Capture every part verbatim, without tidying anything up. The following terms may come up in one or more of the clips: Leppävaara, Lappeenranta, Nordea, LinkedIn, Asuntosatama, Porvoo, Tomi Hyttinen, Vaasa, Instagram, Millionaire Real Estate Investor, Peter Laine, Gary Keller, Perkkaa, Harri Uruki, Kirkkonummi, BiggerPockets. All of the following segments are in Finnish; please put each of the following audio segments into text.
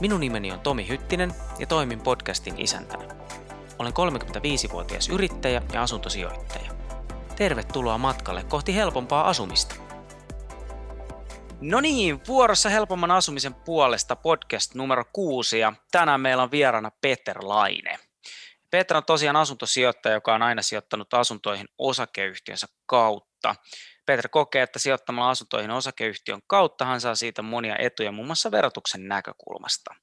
Minun nimeni on Tomi Hyttinen ja toimin podcastin isäntänä. Olen kolmekymmentäviisivuotias yrittäjä ja asuntosijoittaja. Tervetuloa matkalle kohti helpompaa asumista! No niin, vuorossa Helpomman asumisen puolesta podcast numero kuusi, ja tänään meillä on vieraana Peter Laine. Peter on tosiaan asuntosijoittaja, joka on aina sijoittanut asuntoihin osakeyhtiönsä kautta. Peter kokee, että sijoittamalla asuntoihin osakeyhtiön kautta hän saa siitä monia etuja muun muassa verotuksen näkökulmasta.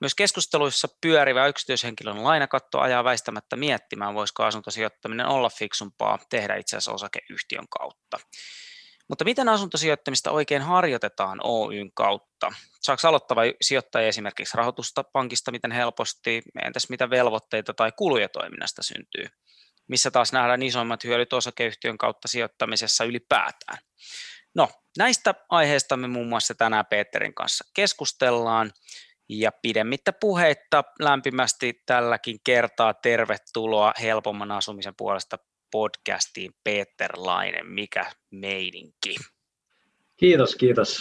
Myös keskusteluissa pyörivä yksityishenkilön lainakatto ajaa väistämättä miettimään, voisiko asuntosijoittaminen olla fiksumpaa tehdä itse asiassa osakeyhtiön kautta. Mutta miten asuntosijoittamista oikein harjoitetaan Oy:n kautta? Saako aloittava sijoittaja esimerkiksi rahoitusta pankista miten helposti? Entäs mitä velvoitteita tai kuluja toiminnasta syntyy? Missä taas nähdään isoimmat hyödyt osakeyhtiön kautta sijoittamisessa ylipäätään? No, näistä aiheista me muun muassa tänään Peterin kanssa keskustellaan. Ja pidemmittä puheitta lämpimästi tälläkin kertaa tervetuloa Helpomman asumisen puolesta podcastiin Peter Laine, mikä meininki? Kiitos, kiitos.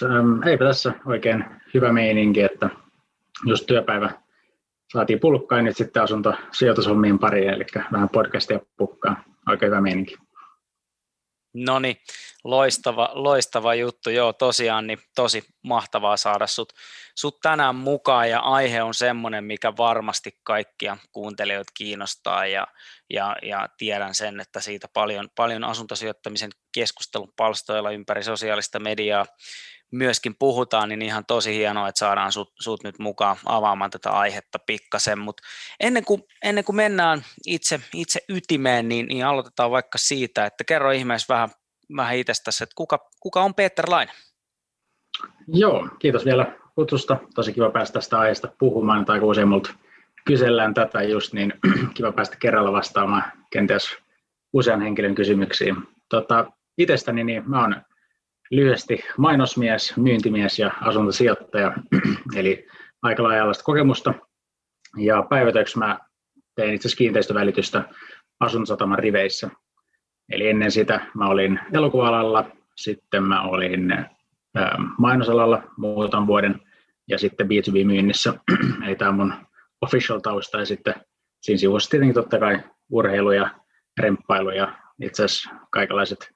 Eipä tässä oikein hyvä meininki, että jos työpäivä saatiin pulkkaa, niin sitten asuntosijoitushommiin pariin, eli vähän podcastia pukkaa. Oikein hyvä meininki. No niin, loistava, loistava juttu. Joo, tosiaan niin tosi mahtavaa saada sut, sut tänään mukaan, ja aihe on semmoinen, mikä varmasti kaikkia kuuntelijoita kiinnostaa, ja, ja, ja tiedän sen, että siitä paljon, paljon asuntosijoittamisen keskustelun palstoilla ympäri sosiaalista mediaa myöskin puhutaan, niin ihan tosi hienoa, että saadaan sut, sut nyt mukaan avaamaan tätä aihetta pikkasen, mutta ennen kuin, ennen kuin mennään itse, itse ytimeen, niin, niin aloitetaan vaikka siitä, että kerro ihmeessä vähän, vähän itsestäsi, että kuka, kuka on Peter Laine? Joo, kiitos vielä kutsusta, tosi kiva päästä tästä aiheesta puhumaan, tai kun usein multa kysellään tätä just, niin kiva päästä kerralla vastaamaan kenties usean henkilön kysymyksiin. Tota, itsestäni niin mä oon lyhyesti mainosmies, myyntimies ja asuntosijoittaja, eli aika laaja-alaista kokemusta. Ja päivätöksi mä tein itse asiassa kiinteistövälitystä Asuntosataman riveissä. Eli ennen sitä mä olin elokuva-alalla, sitten mä olin mainosalalla muutaman vuoden ja sitten B two B-myynnissä. Eli tämä on mun official tausta, ja sitten siinä sivussa tietenkin totta kai urheilu ja remppailu ja itse asiassa kaikenlaiset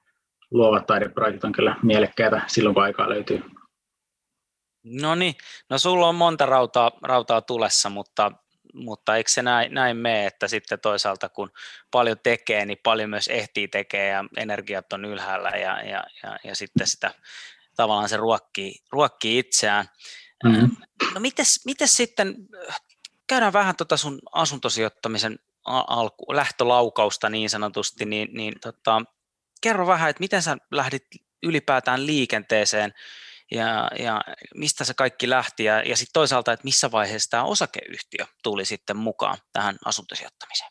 luovat taideprojektit on kyllä mielekkäitä silloin, kun aikaa löytyy. No niin, no sulla on monta rautaa, rautaa tulessa, mutta, mutta eikö se näin, näin mene, että sitten toisaalta kun paljon tekee, niin paljon myös ehtii tekee ja energiat on ylhäällä ja, ja, ja, ja sitten sitä tavallaan se ruokkii, ruokkii itseään. Mm-hmm. No mites, mites sitten, käydään vähän tota sun asuntosijoittamisen alku, lähtölaukausta niin sanotusti, niin, niin tota, kerro vähän, että miten sä lähdit ylipäätään liikenteeseen ja, ja mistä se kaikki lähti ja, ja sitten toisaalta, että missä vaiheessa tämä osakeyhtiö tuli sitten mukaan tähän asuntosijoittamiseen?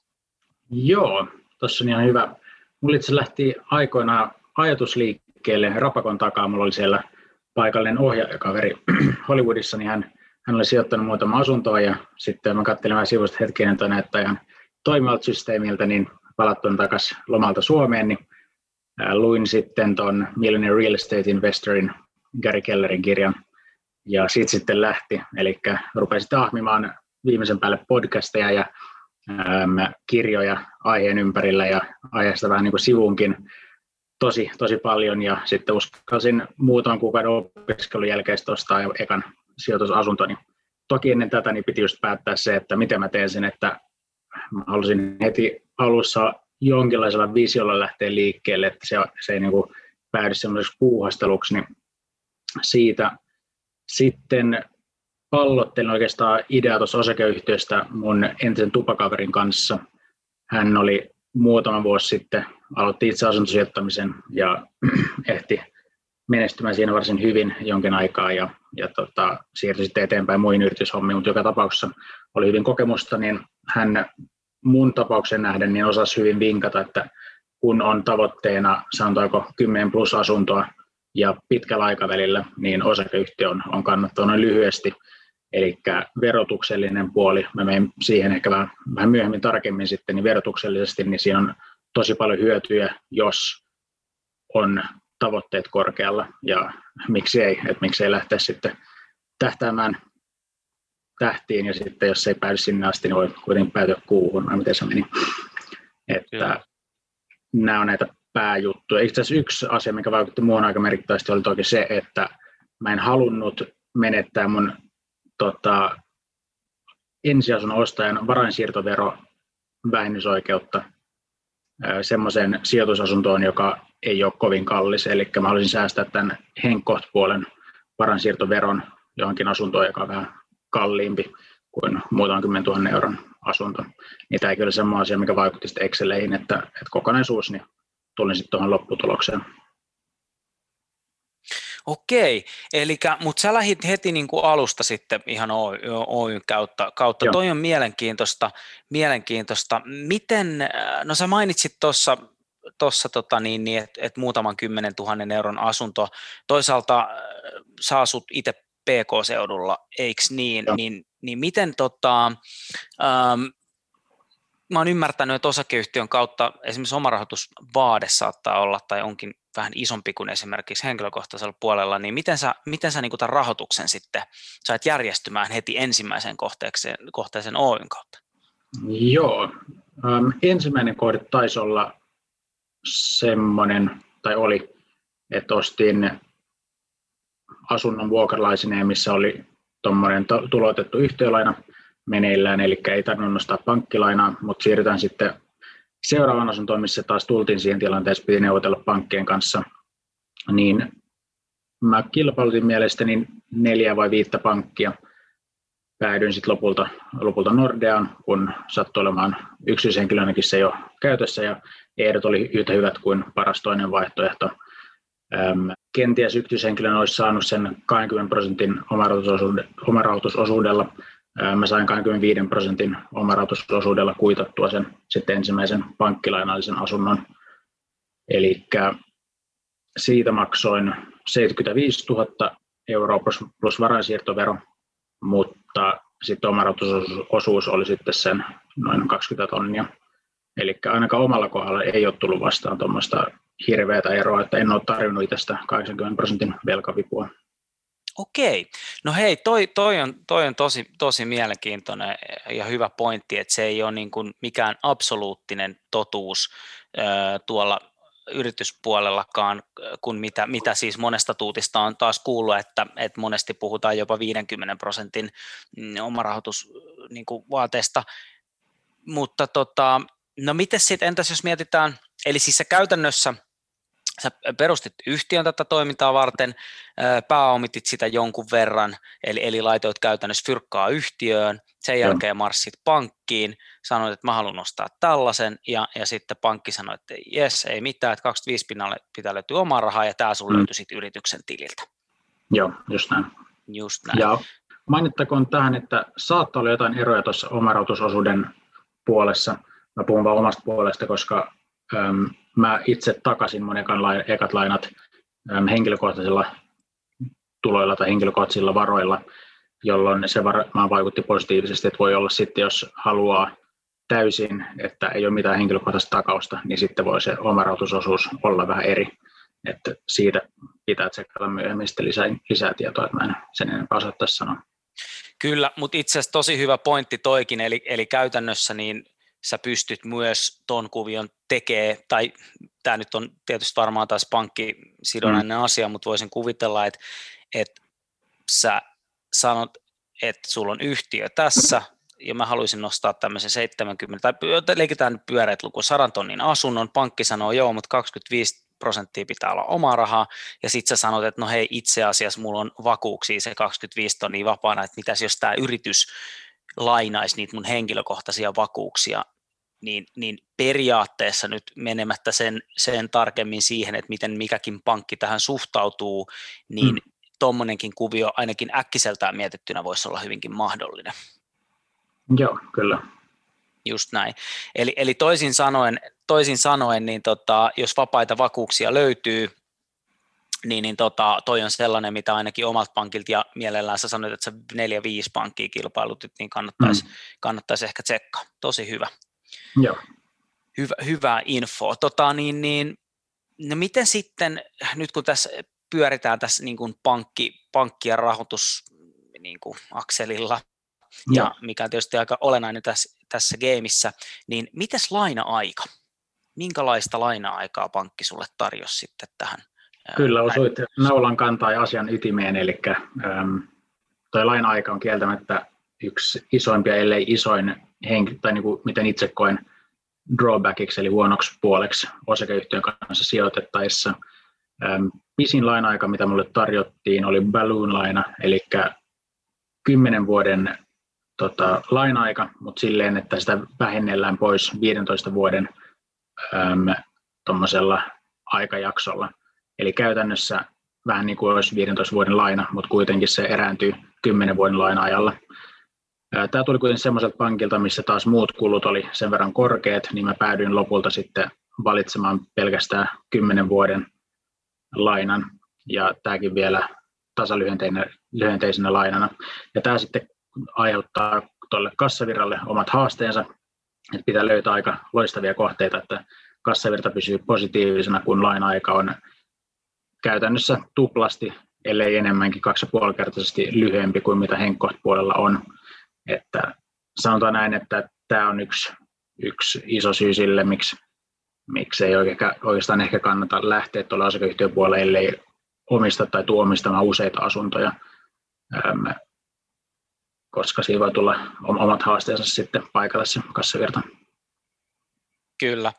Joo, tuossa on ihan hyvä. Mulla itse lähti aikoinaan ajatusliikkeelle Rapakon takaa. Mulla oli siellä paikallinen ohjaajakaveri Hollywoodissa, niin hän, hän oli sijoittanut muutama asuntoa ja sitten mä katselin vähän sivusta, että hetkinen, toi näyttää ihan toimivalta systeemiltä, niin palattuin takaisin lomalta Suomeen, niin luin sitten tuon Millionaire Real Estate Investorin Gary Kellerin kirjan ja siitä sitten lähti. Eli rupesin ahmimaan viimeisen päälle podcasteja ja äm, kirjoja aiheen ympärillä ja aiheesta vähän niin kuin sivuunkin tosi, tosi paljon. Ja sitten uskalsin muutaman kuukauden opiskelun jälkeen ostaa ekan sijoitusasuntoni. Toki ennen tätä niin piti just päättää se, että miten mä teen sen, että mä halusin heti alussa jonkinlaisella visiolla lähtee liikkeelle, että se, se ei niin kuin päädy semmoiseksi puuhasteluksi, niin siitä sitten pallottelin oikeastaan ideaa tuossa osakeyhtiöstä mun entisen tupakaverin kanssa. Hän oli muutama vuosi sitten, aloitti itse asuntosijoittamisen ja ehti menestymään siinä varsin hyvin jonkin aikaa ja, ja tota, siirtyi sitten eteenpäin muihin yrityshommiin, mutta joka tapauksessa oli hyvin kokemusta, niin hän mun tapauksen nähden niin osasi hyvin vinkata, että kun on tavoitteena, sanotaanko kymmenen plus asuntoa ja pitkällä aikavälillä, niin osakeyhtiö on, on kannattanut lyhyesti. Eli verotuksellinen puoli, mä menen siihen ehkä vähän, vähän myöhemmin tarkemmin sitten, niin verotuksellisesti, niin siinä on tosi paljon hyötyjä, jos on tavoitteet korkealla ja miksi ei, että miksi ei lähteä sitten tähtäämään tähtiin ja sitten jos ei päädy sinne asti, niin voi kuitenkin päätyä kuuhun, vai miten se meni. Että nämä on näitä pääjuttuja. Itse asiassa yksi asia, mikä vaikutti muuhun aika merkittävästi, oli toki se, että mä en halunnut menettää mun tota, ensiasunnon ostajan varainsiirtoverovähennysoikeutta semmoiseen sijoitusasuntoon, joka ei ole kovin kallis. Eli mä haluaisin säästää tämän henkkohtpuolen varainsiirtoveron johonkin asuntoon, joka on vähän kalliimpi kuin muutaman kymmentuhannen euron asunto. Niin tämä ei kyllä semmoinen asia, mikä vaikutti sitten Exceleihin, että, että kokonaisuus, niin tulin sitten tuohon lopputulokseen. Okei, elikkä, mutta sä lähdit heti niin kuin alusta sitten ihan Oyn kautta. kautta. Toi on mielenkiintoista. mielenkiintoista. Miten, no sä mainitsit tuossa, tuossa tota niin, niin, että et muutaman kymmenen tuhannen euron asunto. Toisaalta sä asut itse P K-seudulla, eiks niin? Niin, niin miten tota... Ähm, mä oon ymmärtänyt, että osakeyhtiön kautta esimerkiksi omarahoitusvaade saattaa olla tai onkin vähän isompi kuin esimerkiksi henkilökohtaisella puolella, niin miten sä, miten sä niin kuin tämän rahoituksen sitten sait järjestymään heti ensimmäiseen kohteeseen, kohteeseen Oyn kautta? Joo, ähm, ensimmäinen kohde taisi olla semmoinen, tai oli, että ostin asunnon vuokralaisineen, missä oli tuommoinen tulotettu yhtiölaina meneillään, eli ei tarvinnut nostaa pankkilainaa, mutta siirrytään sitten seuraavaan asuntoon, missä taas tultiin siihen tilanteeseen, piti neuvotella pankkien kanssa, niin mä kilpailutin mielestäni neljä vai viittä pankkia. Päädyin sitten lopulta, lopulta Nordeaan, kun sattui olemaan yksityishenkilönäkin se jo käytössä ja ehdot oli yhtä hyvät kuin paras toinen vaihtoehto. Öm, kenties yksityishenkilön olisi saanut sen kaksikymmentä prosentin omarahoitusosuudella. Mä sain kaksikymmentäviisi prosentin omarahoitusosuudella kuitattua sen sitten ensimmäisen pankkilainallisen asunnon. Eli siitä maksoin seitsemänkymmentäviisituhatta euroa plus varainsiirtovero, mutta sitten omarahoitusosuus oli sitten sen noin kaksikymmentä tonnia. Eli ainakaan omalla kohdalla ei ole tullut vastaan tuommoista hirveätä eroa, että en ole tarvinnut itsestä kahdeksankymmenen prosentin velkavipua. Okei. No hei, toi, toi on, toi on tosi, tosi mielenkiintoinen ja hyvä pointti, että se ei ole niin kuin mikään absoluuttinen totuus ö, tuolla yrityspuolellakaan, kun mitä, mitä siis monesta tuutista on taas kuullut, että, että monesti puhutaan jopa viidenkymmenen prosentin omarahoitusvaateesta. Niin mutta tota, no miten sitten, entäs jos mietitään, eli siis se käytännössä, sä perustit yhtiön tätä toimintaa varten, pääomitit sitä jonkun verran, eli, eli laitoit käytännössä fyrkkaa yhtiöön, sen jälkeen marssit pankkiin, sanoit, että mä haluan ostaa tällaisen, ja, ja sitten pankki sanoi, että jes, ei mitään, että kaksikymmentäviisi pinnalle pitää löytyä omaa rahaa, ja tää sun mm. löytyi sitten yrityksen tililtä. Joo, just näin. Just näin. Ja mainittakoon tähän, että saattaa olla jotain eroja tuossa omarahoitusosuuden puolessa, mä puhun vaan omasta puolesta, koska äm, mä itse takasin mun ekat lainat henkilökohtaisilla tuloilla tai henkilökohtaisilla varoilla, jolloin se varmaan vaikutti positiivisesti, että voi olla sitten, jos haluaa täysin, että ei ole mitään henkilökohtaista takausta, niin sitten voi se omarahoitusosuus olla vähän eri. Että siitä pitää tsekata myöhemmin sitten lisää, lisää tietoa, että mä en sen enempää osaa tässä sanoa. Kyllä, mutta itse asiassa tosi hyvä pointti toikin, eli, eli käytännössä niin sä pystyt myös ton kuvion tekemään, tai tämä nyt on tietysti varmaan taas pankkisidonnainen mm. asia, mutta voisin kuvitella, että, että sä sanot, että sulla on yhtiö tässä, ja mä haluaisin nostaa tämmöisen seitsemänkymmentä, tai leikitään pyöreät luku, sadan tonnin asunnon, pankki sanoo joo, mutta kaksikymmentäviisi prosenttia pitää olla omaa rahaa, ja sit sä sanot, että no hei, itse asiassa mulla on vakuuksia se kaksikymmentäviisi tonnia vapaana, että mitäs jos tämä yritys lainaisi niitä mun henkilökohtaisia vakuuksia, niin, niin periaatteessa nyt menemättä sen, sen tarkemmin siihen, että miten mikäkin pankki tähän suhtautuu, niin mm. tuommoinenkin kuvio ainakin äkkiseltään mietittynä voisi olla hyvinkin mahdollinen. Joo, kyllä. Just näin. Eli, eli toisin sanoen, toisin sanoen niin tota, jos vapaita vakuuksia löytyy, niin, niin tota, toi on sellainen, mitä ainakin omat pankilta ja mielellään sä sanoit, että sä neljä, viisi pankkia kilpailutit, niin kannattaisi, mm. kannattaisi ehkä tsekkaa. Tosi hyvä. Joo. Hyvä, hyvää infoa. Tota, niin, niin, no miten sitten, nyt kun tässä pyöritään tässä niin kuin pankki, pankki ja rahoitus niin kuin akselilla, ja, ja mikä on tietysti aika olennainen tässä, tässä gameissa, niin mites laina-aika? Minkälaista laina-aikaa pankki sulle tarjosi sitten tähän? Kyllä, osuit naulan kantaa ja asian ytimeen, eli tuo laina-aika on kieltämättä yksi isoimpia, ellei isoin henki, tai niin kuin miten itse koen drawbackiksi, eli huonoksi puoleksi osakeyhtiön kanssa sijoitettaessa. Äm, pisin laina-aika, mitä minulle tarjottiin, oli balloon-laina, eli kymmenen vuoden tota, laina-aika, mutta silleen, että sitä vähennellään pois viidentoista vuoden äm, tommosella aikajaksolla. Eli käytännössä vähän niin kuin olisi viidentoista vuoden laina, mutta kuitenkin se erääntyy kymmenen vuoden laina-ajalla. Tämä tuli kuitenkin semmoiselta pankilta, missä taas muut kulut oli sen verran korkeat, niin mä päädyin lopulta sitten valitsemaan pelkästään kymmenen vuoden lainan, ja tämäkin vielä tasalyhenteisenä lainana. Ja tämä sitten aiheuttaa tuolle kassavirralle omat haasteensa, että pitää löytää aika loistavia kohteita, että kassavirta pysyy positiivisena, kun laina-aika on käytännössä tuplasti, ellei enemmänkin kaksi pilkku viisi kertaisesti lyhyempi kuin mitä henkkohtpuolella on. Että sanotaan näin, että tämä on yksi, yksi iso syy sille, miksi, miksi ei oikeastaan ehkä kannata lähteä tuolla osakeyhtiön puolella, ellei omista tai tuu omistamaan useita asuntoja, koska siinä voi tulla omat haasteensa sitten paikalle se kassavirta. Kyllä.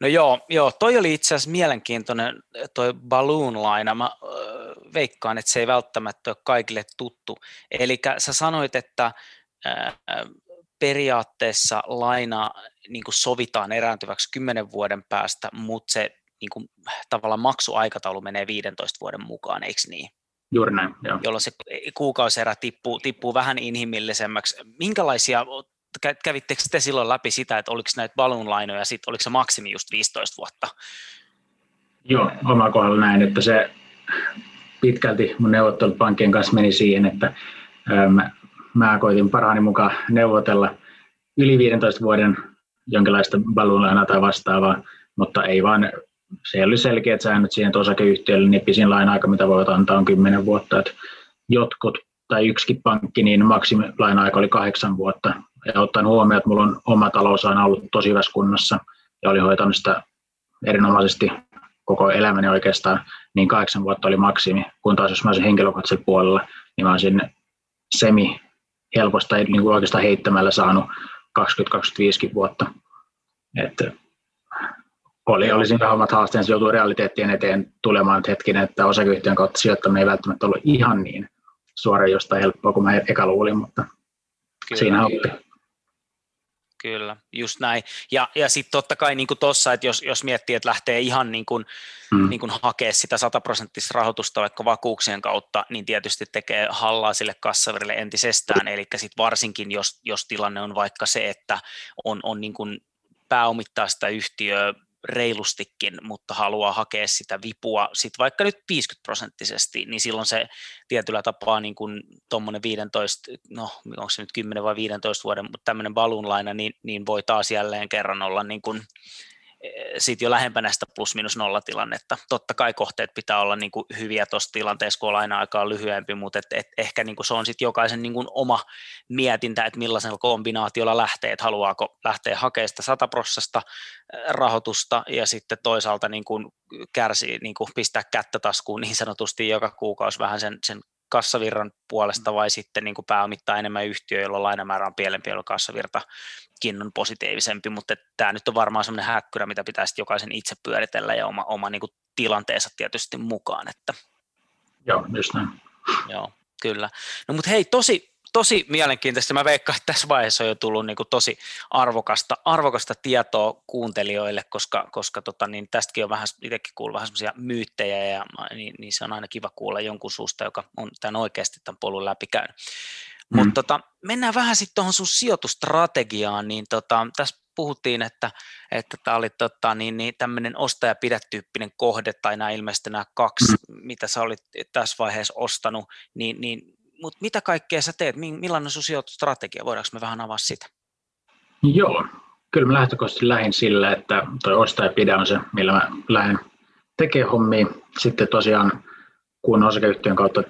No joo, joo, toi oli itse asiassa mielenkiintoinen toi balloon-laina. Mä ö, veikkaan, että se ei välttämättä ole kaikille tuttu. Eli sä sanoit, että ö, periaatteessa laina niin kuin sovitaan erääntyväksi kymmenen vuoden päästä, mutta se niin kuin, tavallaan maksuaikataulu menee viidentoista vuoden mukaan, eikö niin? Juuri näin, joo. Jolloin se kuukauserä tippuu, tippuu vähän inhimillisemmäksi. Minkälaisia... Kävittekö te silloin läpi sitä, että oliko näitä balloon-lainoja, sitten oliko se maksimi just viisitoista vuotta? Joo, omalla kohdalla näin, että se pitkälti mun neuvottelut pankkien kanssa meni siihen, että äm, mä koitin parhaani mukaan neuvotella yli viidentoista vuoden jonkinlaista balloon-lainaa tai vastaavaa, mutta ei vaan, se oli selkeät säännöt siihen, että osakeyhtiölle niin pisin laina-aika, mitä voit antaa, on kymmenen vuotta, että jotkut tai yksikin pankki, niin maksimilaina-aika oli kahdeksan vuotta. Ja ottaen huomioon, että minulla on oma talous aina ollut tosi hyvässä kunnossa ja oli hoitanut sitä erinomaisesti koko elämäni oikeastaan, niin kahdeksan vuotta oli maksimi. Kun taas jos mä olisin henkilökohtaisella puolella, niin mä olisin semi helposta niin kuin oikeastaan heittämällä saanut kaksikymmentä kaksikymmentäviisi vuotta. Että oli, oli siinä omat haasteensa joutuu realiteettien eteen tulemaan hetkinen, että osakeyhtiön kautta sijoittaminen ei välttämättä ollut ihan niin suoraan jostain helppoa kuin mä eka luulin, mutta kyllä, siinä oppi. Kyllä, just näin. Ja, ja sitten totta kai niin kuin tuossa, että jos, jos miettii, että lähtee ihan niin kuin, mm. niin kuin hakea sitä sataprosenttista rahoitusta vaikka vakuuksien kautta, niin tietysti tekee hallaa sille kassavirille entisestään. Eli sitten varsinkin, jos, jos tilanne on vaikka se, että on, on niin kuin pääomittaa sitä yhtiöä reilustikin, mutta haluaa hakea sitä vipua sit vaikka nyt viisikymmentä prosenttisesti, niin silloin se tietyllä tapaa niin kuin tuommoinen viisitoista, no onko se nyt kymmenen vai viidentoista vuoden, mutta tämmöinen balloon-laina, niin, niin voi taas jälleen kerran olla niin kuin sit jo lähempänä sitä plus minus nolla tilannetta. Totta kai kohteet pitää olla niin kuin hyviä tuossa tilanteessa, kun laina-aika lyhyempi, mutta et, et ehkä niin kuin se on sitten jokaisen niin kuin oma mietintä, että millaisella kombinaatiolla lähtee, että haluaako lähteä hakemaan sitä sataprossasta rahoitusta ja sitten toisaalta niin kuin kärsii, niin kuin pistää kättä taskuun niin sanotusti joka kuukausi vähän sen, sen kassavirran puolesta vai sitten niin kuin pääomittaa enemmän yhtiö, jolloin lainamäärä on pienempi, jolloin kassavirtakin on positiivisempi, mutta tämä nyt on varmaan sellainen häkkyrä, mitä pitäisi jokaisen itse pyöritellä ja oma, oma niin kuin tilanteensa tietysti mukaan. Että... Joo, just näin. Joo, kyllä. No mutta hei, tosi, tosi mielenkiintoista. Mä veikkaan, että tässä vaiheessa on jo tullut niin kuin tosi arvokasta, arvokasta tietoa kuuntelijoille, koska, koska tota, niin tästäkin on vähän, itsekin kuullut vähän semmoisia myyttejä, ja niin, niin se on aina kiva kuulla jonkun suusta, joka on tämän oikeasti tämän polun läpikäynyt. Mm. Mutta tota, mennään vähän sitten tuohon sun sijoitustrategiaan, niin tota, tässä puhuttiin, että, että tämä oli tota, niin, niin, tämmöinen ostaja-pidä-tyyppinen kohde, tai nämä ilmeisesti nämä kaksi, mm. mitä sä olit tässä vaiheessa ostanut, niin, niin mutta mitä kaikkea sä teet? Millainen on sun sijoitustrategia? Voidaanko me vähän avaa sitä? Joo, kyllä mä lähtökohtaisesti lähdin sillä, että toi ostaja-pidä on se, millä mä lähden tekemään hommia. Sitten tosiaan, kun osakeyhtiön kautta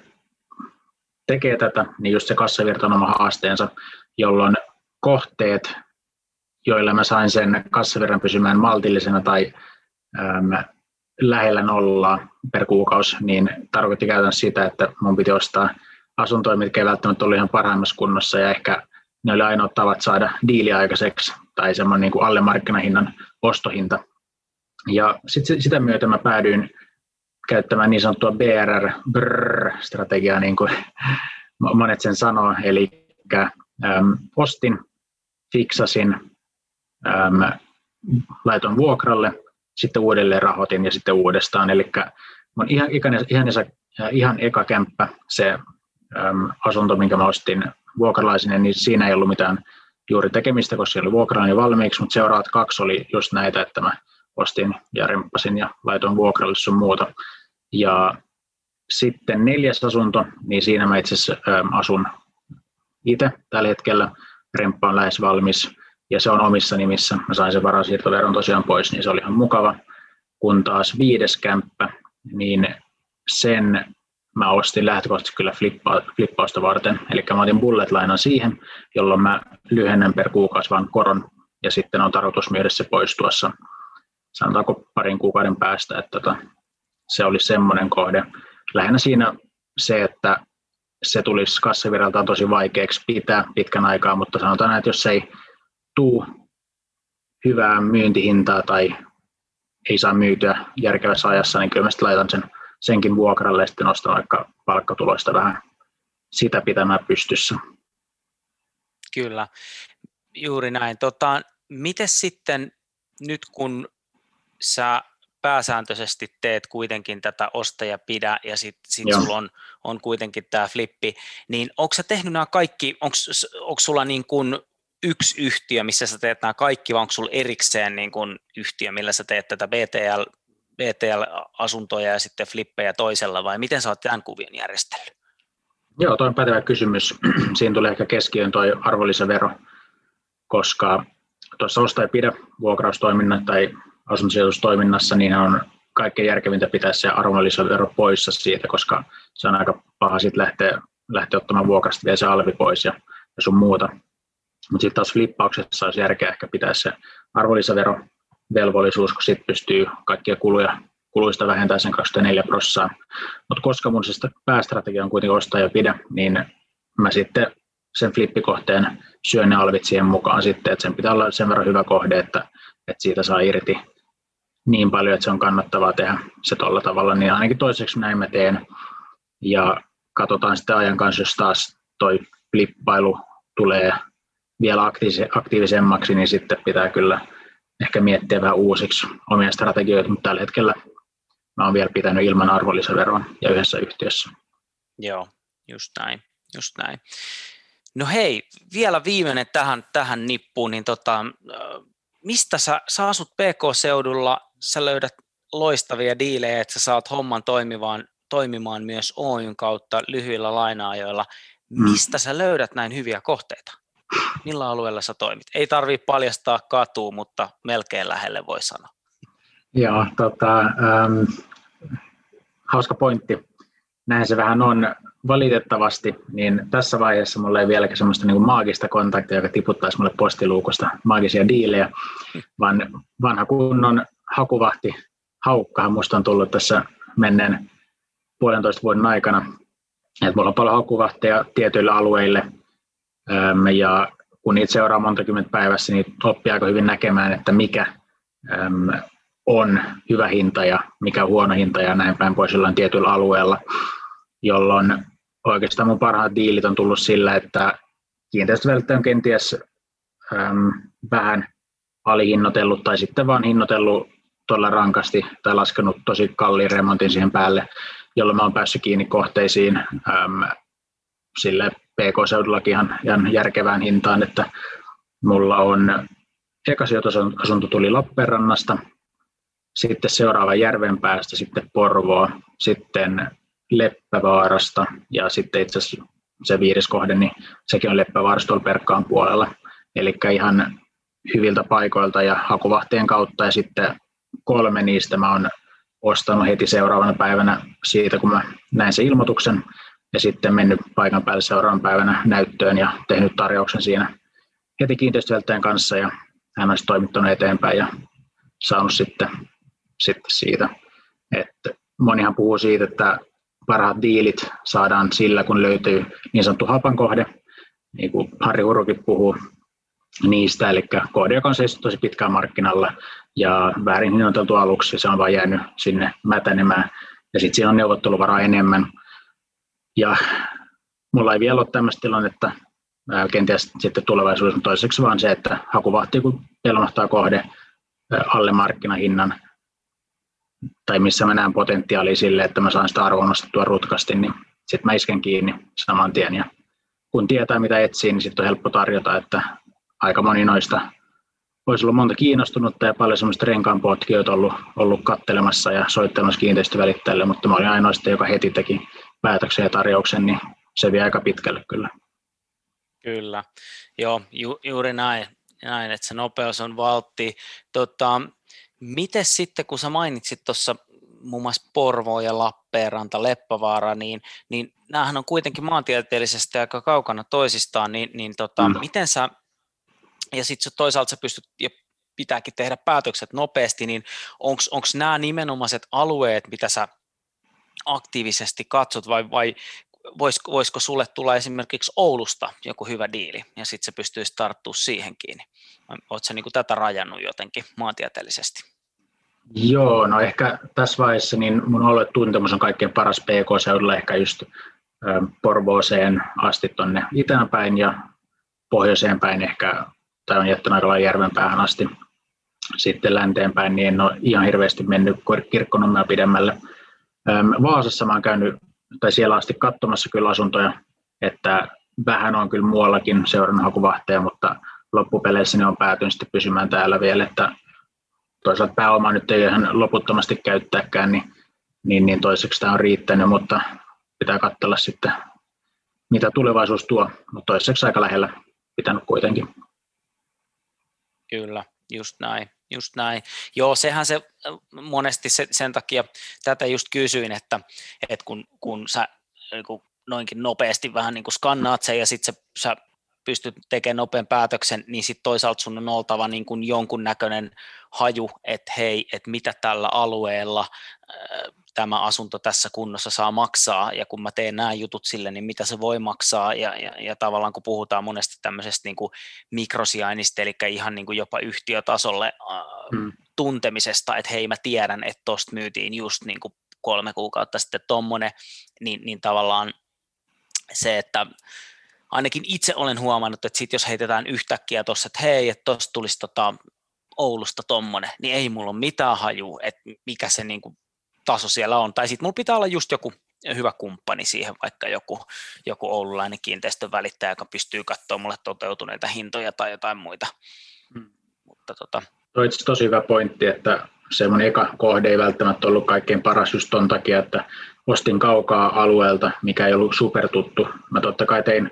tekee tätä, niin just se kassavirta on oma haasteensa, jolloin kohteet, joilla mä sain sen kassavirran pysymään maltillisena tai ähm, lähellä nollaa per kuukausi, niin tarkoitti käytännössä sitä, että mun piti ostaa asuntoja, mitkä ei välttämättä ollut ihan parhaimmassa kunnossa, ja ehkä ne oli ainoat tavat saada diili aikaiseksi tai semmoinen niin kuin alle markkinahinnan ostohinta. Ja sit, sitä myötä mä päädyin käyttämään niin sanottua B R R-strategiaa, niin kuin monet sen sanoo, eli äm, ostin, fiksasin, äm, laitoin vuokralle, sitten uudelleen rahoitin ja sitten uudestaan. Eli mun ihan, ihan, ihan eka kämppä, se äm, asunto, minkä mä ostin vuokralaisina, niin siinä ei ollut mitään juuri tekemistä, koska se oli vuokralainen valmiiksi, mutta seuraavat kaksi oli just näitä, että mä ostin ja remppasin ja laitoin vuokralle sun muuta. Ja sitten neljäs asunto, niin siinä mä itse asiassa asun itse tällä hetkellä. Remppa on lähes valmis ja se on omissa nimissä. Mä sain sen varainsiirtoveron tosiaan pois, niin se oli ihan mukava. Kun taas viides kämppä, niin sen mä ostin lähtökohtaisesti kyllä flippa, flippausta varten. Eli mä otin bullet-lainan siihen, jolloin mä lyhennän per kuukausi vaan koron ja sitten on tarkoitus myydä se pois tuossa, sanotaanko parin kuukauden päästä, että tota, se oli semmoinen kohde. Lähinnä siinä se, että se tulisi kassavirraltaan tosi vaikeaksi pitää pitkän aikaa, mutta sanotaan, että jos ei tule hyvää myyntihintaa tai ei saa myytyä järkevässä ajassa, niin kyllä mä sitten laitan sen, senkin vuokralle ja sitten nostan vaikka palkkatuloista vähän sitä pitämään pystyssä. Kyllä, juuri näin. Tota, miten sitten nyt kun sä pääsääntöisesti teet kuitenkin tätä osta ja pidä ja sitten sit sulla on, on kuitenkin tämä flippi, niin onko sä tehnyt nämä kaikki, onko sulla niin kuin yksi yhtiö, missä sä teet nämä kaikki, vai onko sulla erikseen niin kuin yhtiö, millä sä teet tätä B T L-asuntoja ja sitten flippejä toisella, vai miten sä oot tämän kuvion järjestellyt? Joo, toi on pätevä kysymys. Siinä tulee ehkä keskiöön toi arvonlisävero, koska tuossa osta ja pidä vuokraustoiminnan tai asuntosijoitustoiminnassa, niin on kaikkein järkevintä pitää se arvonlisävero poissa siitä, koska se on aika paha sitten lähteä, lähteä ottamaan vuokrasta vielä se alvi pois ja, ja sun muuta. Mutta sitten taas flippauksessa olisi järkeä ehkä pitää se arvonlisäverovelvollisuus, kun sitten pystyy kaikkia kuluja, kuluista vähentämään sen kaksikymmentäneljä prosenttia. Mutta koska mun siis päästrategia on kuitenkin ostaa ja pidä, niin mä sitten sen flippikohteen syön ne alvit siihen mukaan sitten, että sen pitää olla sen verran hyvä kohde, että, että siitä saa irti niin paljon, että se on kannattavaa tehdä se tuolla tavalla, niin ainakin toiseksi näin mä teen. Ja katsotaan sitten ajan kanssa, jos taas toi flippailu tulee vielä aktiivisemmaksi, niin sitten pitää kyllä ehkä miettiä vähän uusiksi omia strategioita, mutta tällä hetkellä mä oon vielä pitänyt ilman arvonlisäveroa ja yhdessä yhtiössä. Joo, just näin, just näin. No hei, vielä viimeinen tähän, tähän nippuun, niin tota, mistä sä, sä asut P K-seudulla, sä löydät loistavia diilejä, että sä saat homman toimimaan, toimimaan myös Oyn kautta lyhyillä laina-ajoilla. Mistä sä löydät näin hyviä kohteita? Millä alueella sä toimit? Ei tarvitse paljastaa katua, mutta melkein lähelle voi sanoa. Joo, tota, ähm, hauska pointti. Näin se vähän on. Valitettavasti, niin tässä vaiheessa mulla ei vieläkään semmoista niin kuin maagista kontaktia, joka tiputtaisi mulle postiluukosta maagisia diilejä, vaan vanha kunnon hakuvahti haukkahan musta on tullut tässä menneen puolentoista vuoden aikana. Et mulla on paljon hakuvahteja tietyille alueille, ja kun niitä seuraa monta kymmentä päivässä, niin oppii aika hyvin näkemään, että mikä on hyvä hinta ja mikä on huono hinta ja näin päin pois jollain tietyllä alueella, jolloin oikeastaan mun parhaat diilit on tullut sillä, että kiinteistövälittä on kenties äm, vähän alihinnoitellut tai sitten vaan hinnoitellut todella rankasti tai laskenut tosi kalliin remontin siihen päälle, jolloin mä oon päässyt kiinni kohteisiin äm, sille P K-seudullakin ihan, ihan järkevään hintaan, että mulla on eka sijoitusasunto tuli Lappeenrannasta, sitten seuraava Järvenpäästä, sitten Porvoa, sitten Leppävaarasta ja sitten itse asiassa se viides kohde, niin sekin on Leppävaarasta tuolla Perkkaan puolella. Eli ihan hyviltä paikoilta ja hakuvahtien kautta ja sitten kolme niistä mä oon ostanut heti seuraavana päivänä siitä, kun mä näin sen ilmoituksen ja sitten mennyt paikan päälle seuraavan päivänä näyttöön ja tehnyt tarjouksen siinä heti kiinteistövälttäjän kanssa ja hän olisi toimittanut eteenpäin ja saanut sitten, sitten siitä. Että monihan puhuu siitä, että parhaat diilit saadaan sillä, kun löytyy niin sanottu hapan kohde, niin kuin Harri Uruki puhuu niistä, eli kohde, joka on seissyt tosi pitkään markkinalla ja väärin hinnoiteltu aluksi, se on vaan jäänyt sinne mätänemään ja sitten siinä on neuvotteluvaraa enemmän. Ja mulla ei vielä ole tämmöistä tilannetta, kenties sitten tulevaisuudessa, mutta toiseksi vaan se, että hakuvahti, kun pelmahtaa kohde alle markkinahinnan, tai missä mä näen potentiaalia sille, että mä saan sitä arvoa nostettua rutkasti, niin sitten mä isken kiinni saman tien. Ja kun tietää, mitä etsii, niin sitten on helppo tarjota, että aika moni noista olisi ollut monta kiinnostunutta ja paljon semmoista renkaanpotkijoita ollut, ollut kattelemassa ja soittelemassa kiinteistövälittäjälle, mutta mä olin ainoastaan, joka heti teki päätöksen ja tarjouksen, niin se vie aika pitkälle kyllä. Kyllä, joo, ju, juuri näin, näin, että se nopeus on valtti. Tota, miten sitten, kun sä mainitsit tuossa muun muassa Porvoa ja Lappeenranta, Leppävaara, niin, niin näähän on kuitenkin maantieteellisesti aika kaukana toisistaan, niin, niin tota, mm. miten sä, ja sitten toisaalta sä pystyt, ja pitääkin tehdä päätökset nopeasti, niin onko nämä nimenomaiset alueet, mitä sä aktiivisesti katsot, vai, vai Voisiko, voisiko sulle tulla esimerkiksi Oulusta joku hyvä diili ja sitten se pystyisi tarttua siihen kiinni? Oletko sä niin kuin tätä rajannut jotenkin maantieteellisesti? Joo, no ehkä tässä vaiheessa niin mun aluetuntemus on kaikkein paras P K-seudulla ehkä just Porvooseen asti tuonne itään päin ja pohjoiseen päin ehkä, tai on jättänyt aika lailla Järvenpäähän asti. Sitten länteen päin niin en ole ihan hirveästi mennyt Kirkkonummea pidemmälle. Vaasassa mä oon käynyt tai siellä asti katsomassa kyllä asuntoja, että vähän on kyllä muuallakin seurannut hakuvahteja, mutta loppupeleissä ne on päätynyt sitten pysymään täällä vielä, että toisaalta pääomaa nyt ei ihan loputtomasti käyttääkään, niin, niin, niin toiseksi tämä on riittänyt, mutta pitää katsella sitten, mitä tulevaisuus tuo, mutta toiseksi aika lähellä pitänyt kuitenkin. Kyllä, just näin, just näin. Joo, sehän se monesti se, sen takia tätä just kysyin, että, että kun, kun sä kun noinkin nopeasti vähän niin kuin skannaat sen ja sitten sä, sä pystyt tekemään nopean päätöksen, niin sitten toisaalta sun on oltava niin kuin jonkunnäköinen haju, että hei, että mitä tällä alueella äh, tämä asunto tässä kunnossa saa maksaa ja kun mä teen nämä jutut sille, niin mitä se voi maksaa ja, ja, ja tavallaan kun puhutaan monesti tämmöisestä niin kuin mikrosijainnista, eli ihan niin kuin jopa yhtiötasolle äh, hmm. tuntemisesta, että hei mä tiedän, että tosta myytiin just niin kuin kolme kuukautta sitten tommonen, niin, niin tavallaan se, että ainakin itse olen huomannut, että sit jos heitetään yhtäkkiä tuossa, että hei, että tuossa tulisi tota Oulusta tommonen, niin ei mulla ole mitään hajua, että mikä se niin kuin taso siellä on, tai sitten mulla pitää olla just joku hyvä kumppani siihen, vaikka joku, joku oululainen kiinteistön välittäjä, joka pystyy katsomaan mulle toteutuneita hintoja tai jotain muita. Mm. Mutta tota. Toi on tosi hyvä pointti, että semmoinen eka kohde ei välttämättä ollut kaikkein paras just ton takia, että ostin kaukaa alueelta, mikä ei ollut supertuttu. Mä totta kai tein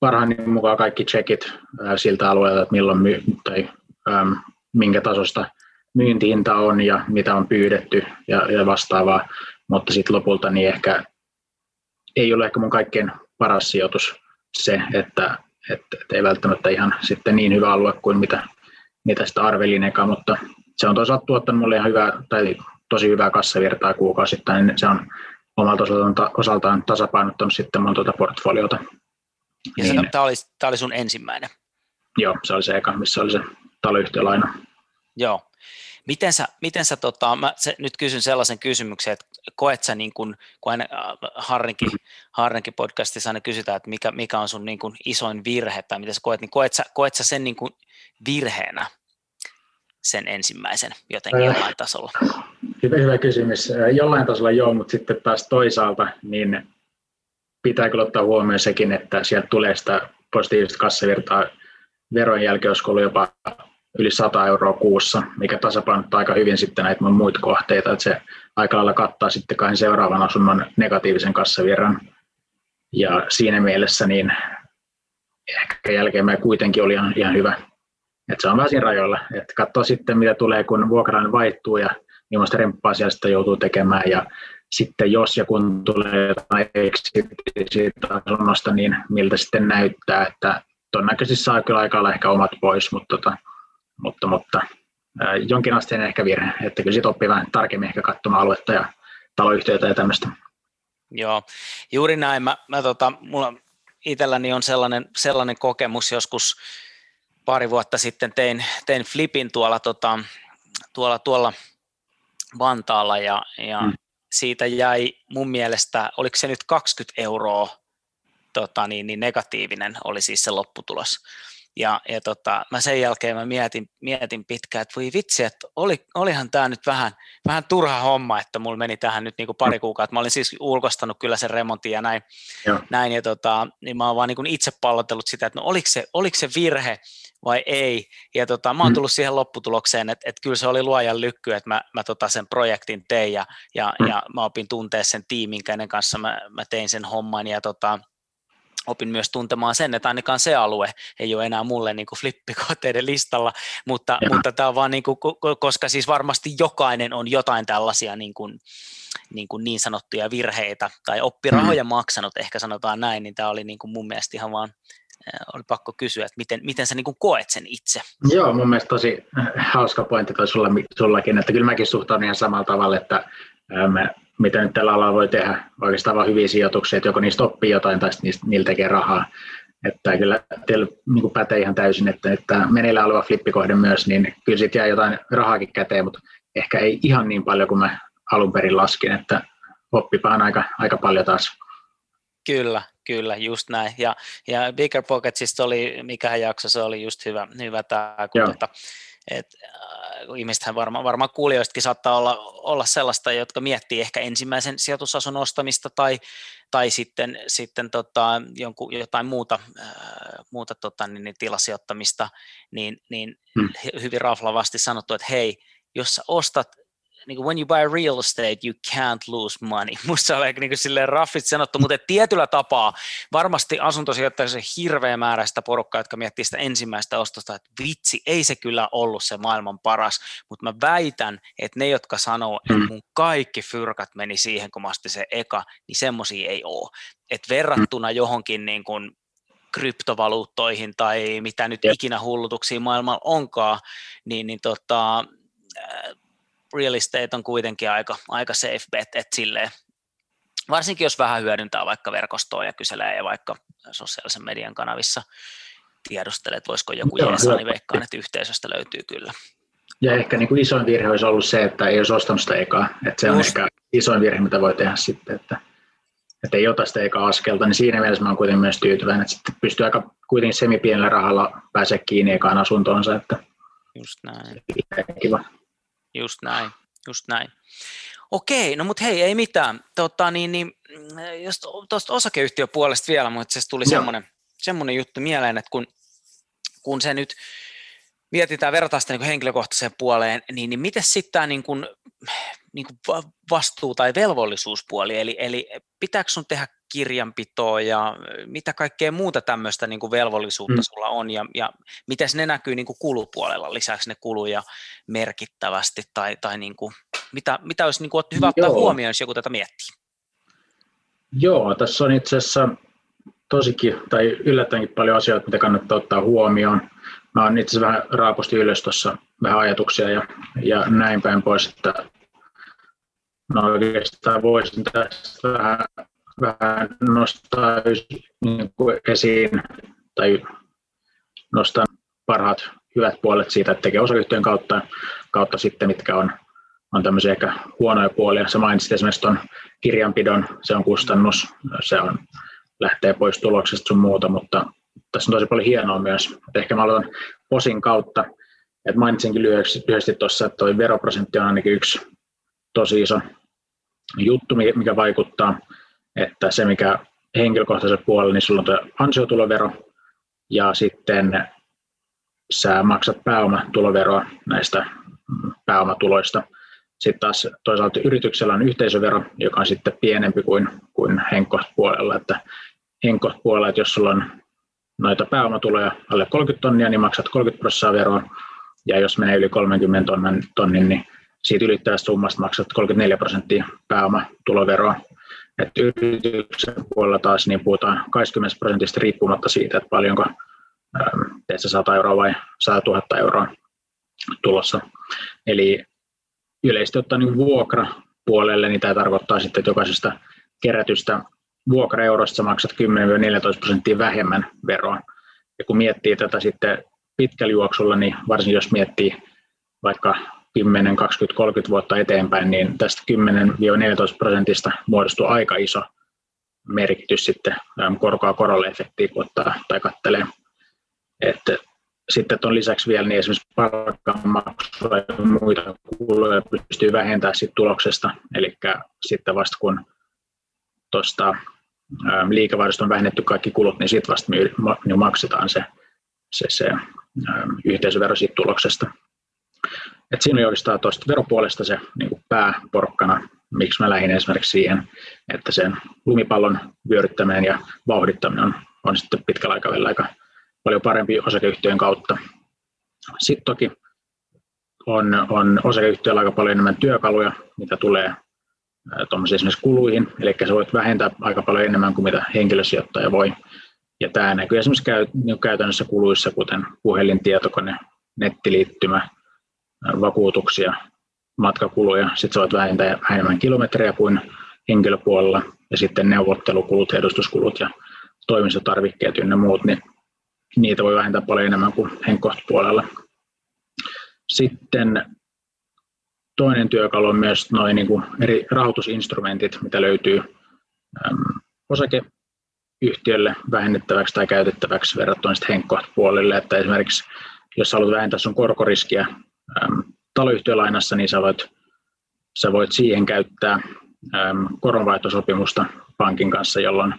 parhaani mukaan kaikki checkit äh, siltä alueelta, että milloin my- tai ähm, minkä tasosta myyntihinta on ja mitä on pyydetty ja, ja vastaavaa, mutta sitten lopulta niin ehkä ei ole ehkä mun kaikkein paras sijoitus se, että et, et ei välttämättä ihan sitten niin hyvä alue kuin mitä, mitä sitä arvelin eka, mutta se on toisaalta tuottanut mulle ihan hyvää, tai tosi hyvää kassavirtaa kuukausittain, niin se on omalta osaltaan, osaltaan tasapainottanut sitten mun tuota portfoliota. Ja niin, tämä oli, oli sun ensimmäinen? Joo, se oli se eka, missä oli se taloyhtiölaina. Joo. Miten sä, miten sä tota, mä se, nyt kysyn sellaisen kysymyksen, että koet sä niin kun, kun aina Harrinkin, Harrinkin podcastissa aina kysytään, että mikä, mikä on sun niin kun isoin virhe tai mitä sä koet, niin koet sä, koet sä sen niin kun virheenä sen ensimmäisen jotenkin jollain tasolla? Hyvä kysymys. Jollain tasolla joo, mutta sitten taas toisaalta niin pitää kyllä ottaa huomioon sekin, että sieltä tulee sitä positiivista kassavirtaa veron jälkeen, jos on jopa yli sata euroa kuussa, mikä tasapainottaa aika hyvin sitten näitä mun muita kohteita, että se aika lailla kattaa sitten kahden seuraavan asunnon negatiivisen kassavirran. Ja siinä mielessä niin ehkä jälkeen mä kuitenkin oli ihan, ihan hyvä. Että se on vähän siinä rajoilla, että katsoo sitten mitä tulee, kun vuokralainen vaihtuu ja millaista remppaa sieltä joutuu tekemään. Ja sitten jos ja kun tulee jotain exitistä asunnosta, niin miltä sitten näyttää, että todennäköisesti saa kyllä aika ehkä omat pois, mutta, tota, mutta, mutta äh, jonkin asteen ehkä virhe, että kyllä sitten oppii vähän tarkemmin ehkä katsomaan aluetta ja taloyhtiötä ja tämmöistä. Joo, juuri näin. Mä, mä tota, mulla itselläni on sellainen, sellainen kokemus joskus pari vuotta sitten tein, tein flipin tuolla, tota, tuolla, tuolla Vantaalla ja, ja mm. siitä jäi mun mielestä, oliko se nyt kaksikymmentä euroa tota, niin, niin negatiivinen oli siis se lopputulos. Ja, ja tota, mä sen jälkeen mä mietin, mietin pitkään, että voi vitsi, että oli, olihan tämä nyt vähän, vähän turha homma, että mulla meni tähän nyt niinku pari kuukautta. Mä olin siis ulkostanut kyllä sen remontin ja näin. Joo. näin ja tota, niin mä oon vaan niinku itse pallotellut sitä, että no oliko se, oliko se virhe vai ei. Ja tota, mä oon tullut siihen lopputulokseen, että, että kyllä se oli luojan lykky, että mä, mä tota sen projektin tein ja, ja, ja mä opin tuntea sen tiimin, kenen kanssa mä, mä tein sen homman ja tota, opin myös tuntemaan sen, että ainakaan se alue ei ole enää mulle niin kuin flippikohteiden listalla, mutta, mutta tämä on vaan niin kuin, koska siis varmasti jokainen on jotain tällaisia niin kuin, niin kuin niin sanottuja virheitä tai oppirahoja maksanut, ehkä sanotaan näin, niin tämä oli niin kuin mun mielestä ihan vaan oli pakko kysyä, että miten, miten sä niin kuin koet sen itse? Joo, mun mielestä tosi hauska pointti toi sulla, sullakin, että kyllä mäkin suhtaudun ihan samalla tavalla, että mä, mitä nyt tällä alalla voi tehdä, oikeastaan vaan hyviä sijoituksia, että joko niistä oppii jotain tai niistä, niillä tekee rahaa. Että kyllä teillä niin pätee ihan täysin, että nyt tämä meneillään oleva flippikohde myös, niin kyllä siitä jää jotain rahaakin käteen, mutta ehkä ei ihan niin paljon kuin mä alun perin laskin, että oppipaan aika, aika paljon taas. Kyllä, kyllä, just näin. Ja, ja BiggerPocketsista oli, mikähän jakso, se oli just hyvä, hyvä tämä, kun tuota, että ihmisethän varmaan, varmaan kuulijoistakin saattaa olla, olla sellaista, jotka miettii ehkä ensimmäisen sijoitusasunnon ostamista tai, tai sitten, sitten tota, jonkun, jotain muuta, äh, muuta tota, niin, tilasijoittamista, niin, niin hmm. hyvin raflavasti sanottu, että hei, jos sä ostat, niin kuin when you buy real estate, you can't lose money. Musta on niin silleen raffit sanottu, mutta tietyllä tapaa varmasti asuntosijoittajissa on hirveä määrä sitä porukkaa, jotka miettii sitä ensimmäistä ostosta, että vitsi, ei se kyllä ollut se maailman paras, mutta mä väitän, että ne, jotka sanoo, että mun kaikki fyrkat meni siihen, kun mä ostin se eka, niin semmosia ei ole. Et verrattuna johonkin niin kuin kryptovaluuttoihin tai mitä nyt ikinä hullutuksia maailmalla onkaan, niin, niin tota... real estate on kuitenkin aika, aika safe bet, että silleen, varsinkin jos vähän hyödyntää vaikka verkostoa ja kyselee ja vaikka sosiaalisen median kanavissa tiedustelee, että voisiko joku jeesaa, niin veikkaan, että yhteisöstä löytyy kyllä. Ja ehkä niin kuin isoin virhe olisi ollut se, että ei olisi ostanut sitä ekaa, että se on Just. ehkä isoin virhe, mitä voi tehdä sitten, että, että ei ota sitä ekaa askelta, niin siinä mielessä mä oon kuitenkin myös tyytyväinen, että sitten pystyy aika kuitenkin semipienellä rahalla pääsee kiinni ekaan asuntoonsa, että Just näin. Kiva. Just näin, just näin. Okei, no mut hei, ei mitään. Tota, niin, niin, jos tuosta osakeyhtiöpuolesta vielä, mutta se tuli semmoinen, semmoinen juttu mieleen, että kun, kun se nyt mietitään, verrataan sitä niin henkilökohtaiseen puoleen, niin, niin miten sitten tämä niin kuin, niin kuin vastuu- tai velvollisuuspuoli, eli, eli pitääkö sun tehdä kirjanpitoa ja mitä kaikkea muuta tämmöistä niin kuin velvollisuutta mm. sulla on ja, ja miten ne näkyy niin kuin kulupuolella, lisäksi ne kuluja merkittävästi tai, tai niin kuin, mitä, mitä olisi niin kuin hyvä ottaa Joo. huomioon, jos joku tätä miettii? Joo, tässä on itse asiassa tosikin tai yllättäenkin paljon asioita, mitä kannattaa ottaa huomioon. Mä oon itse asiassa vähän raapusti ylös tuossa vähän ajatuksia ja, ja näin päin pois, että no oikeastaan voisin tässä vähän vähän nostaa niin kuin esiin tai nostaa parhaat hyvät puolet siitä, että tekee osakeyhtiön kautta. kautta sitten, mitkä on, on tämmöisiä ehkä huonoja puolia. Sä mainitsit esimerkiksi tuon kirjanpidon, se on kustannus, se on, lähtee pois tuloksesta sun muuta, mutta tässä on tosi paljon hienoa myös. Et ehkä mä aloitan posin kautta, että mainitsinkin lyhyesti tuossa, että toi veroprosentti on ainakin yksi tosi iso juttu, mikä vaikuttaa, että se mikä henkilökohtaisella puolella, niin sulla on tuo ansiotulovero ja sitten sä maksat pääomatuloveroa näistä pääomatuloista. Sitten taas toisaalta yrityksellä on yhteisövero, joka on sitten pienempi kuin, kuin henkilökohtaispuolella. Että henkilökohtaispuolella, että jos sulla on noita pääomatuloja alle kolmekymmentä tonnia, niin maksat kolmekymmentä prosenttia veroa. Ja jos menee yli kolmekymmentä tonnin, niin siitä ylittävästä summasta maksat kolmekymmentäneljä prosenttia pääomatuloveroa. Että yrityksen puolella taas niin puhutaan kaksikymmentä prosentista riippumatta siitä, että paljonko teet sä sata euroa vai sata tuhatta euroa tulossa. Eli yleisesti ottaen niin vuokrapuolelle, niin tämä tarkoittaa sitten, että jokaisesta kerätystä vuokraeurosta maksat kymmenen neljätoista prosenttia vähemmän veroa. Ja kun miettii tätä sitten pitkällä juoksulla, niin varsinkin jos miettii vaikka kymmenen, kaksikymmentä, kolmekymmentä vuotta eteenpäin, niin tästä kymmenen neljätoista prosentista muodostuu aika iso merkitys sitten korkoa korolle -efektiä, kun ottaa tai kattelee. Että sitten on lisäksi vielä niin esimerkiksi palkanmaksua ja muita kuluja pystyy vähentämään sit tuloksesta, eli sitten vasta kun tuosta liikevaihdosta on vähennetty kaikki kulut, niin sitten vasta me maksetaan se, se, se yhteisövero siitä tuloksesta. Et siinä on oikeastaan tuosta veropuolesta se niin kuin pääporkkana, miksi mä lähdin esimerkiksi siihen, että sen lumipallon vyöryttäminen ja vauhdittaminen on, on sitten pitkällä aikavälillä aika paljon parempi osakeyhtiön kautta. Sitten toki on, on osakeyhtiöllä aika paljon enemmän työkaluja, mitä tulee tuommoisiin esimerkiksi kuluihin, eli sä voit vähentää aika paljon enemmän kuin mitä henkilösijoittaja voi. Ja tämä näkyy esimerkiksi käy, niin käytännössä kuluissa, kuten puhelin, tietokone, nettiliittymä, vakuutuksia, matkakuluja, sitten sä voit vähentää vähemmän kilometrejä kuin henkilöpuolella, ja sitten neuvottelukulut, edustuskulut ja toimistotarvikkeet ynnä muut, niin niitä voi vähentää paljon enemmän kuin henkilöpuolella. Sitten toinen työkalu on myös noin niin kuin eri rahoitusinstrumentit, mitä löytyy osakeyhtiölle vähennettäväksi tai käytettäväksi verrattuna henkilöpuolelle, että esimerkiksi jos haluat vähentää sun korkoriskiä taloyhtiölainassa, niin sä voit, sä voit siihen käyttää koronvaihtosopimusta pankin kanssa, jolloin,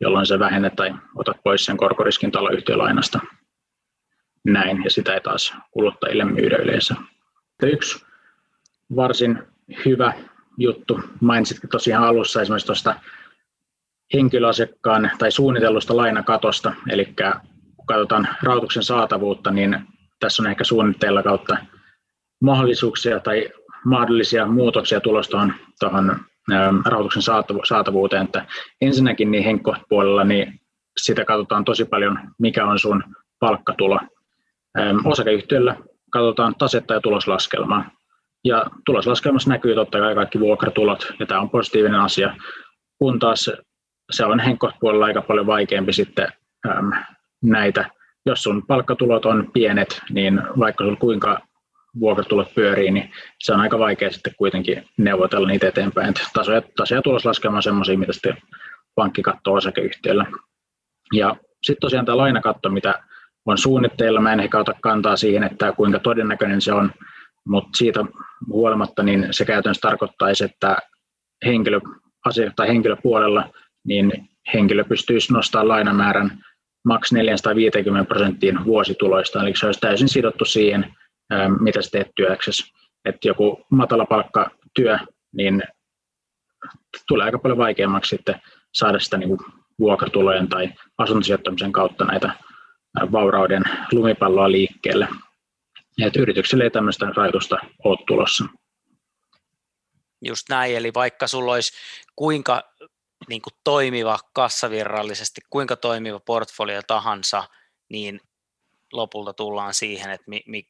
jolloin se vähennet tai otat pois sen korkoriskin taloyhtiölainasta. Näin, ja sitä ei taas kuluttajille myydä yleensä. Yksi varsin hyvä juttu, mainitsitkin tosiaan alussa esimerkiksi tuosta henkilöasiakkaan tai suunnitellusta lainakatosta, eli kun katsotaan rahoituksen saatavuutta, niin tässä on ehkä suunnitteilla kautta mahdollisuuksia tai mahdollisia muutoksia tulossa tuohon, tuohon rahoituksen saatavuuteen. Että ensinnäkin niin henkilöpuolella niin sitä katsotaan tosi paljon, mikä on sun palkkatulo. Osakeyhtiöllä katsotaan tasetta ja tuloslaskelmaa. Ja tuloslaskelmassa näkyy totta kai kaikki vuokratulot, ja tämä on positiivinen asia. Kun taas se on henkilöpuolella aika paljon vaikeampi sitten näitä. Jos sun palkkatulot on pienet, niin vaikka sulla kuinka vuokratulot pyörii, niin se on aika vaikea sitten kuitenkin neuvotella niitä eteenpäin. Taso- ja, taso- ja tuloslaskelma on semmoisia, mitä sitten pankki katsoo osakeyhtiöllä. Ja sitten tosiaan tämä lainakatto, mitä on suunnitteilla, mä en ehkä ota kantaa siihen, että kuinka todennäköinen se on, mutta siitä huolimatta niin se käytännössä tarkoittaisi, että henkilö, asia, tai henkilöpuolella niin henkilö pystyisi nostamaan lainamäärän maks neljäsataaviisikymmentä prosenttiin vuosituloista, eli se olisi täysin sidottu siihen, mitä sä teet työksessä. Että joku matalapalkkatyö, niin tulee aika paljon vaikeammaksi sitten saada sitä niin kuin vuokratulojen tai asuntosijoittamisen kautta näitä vaurauden lumipalloa liikkeelle. Et yritykselle ei tämmöistä rajoitusta ole tulossa. Just näin, eli vaikka sulla olisi kuinka niin kuin toimiva kassavirrallisesti, kuinka toimiva portfolio tahansa, niin lopulta tullaan siihen, että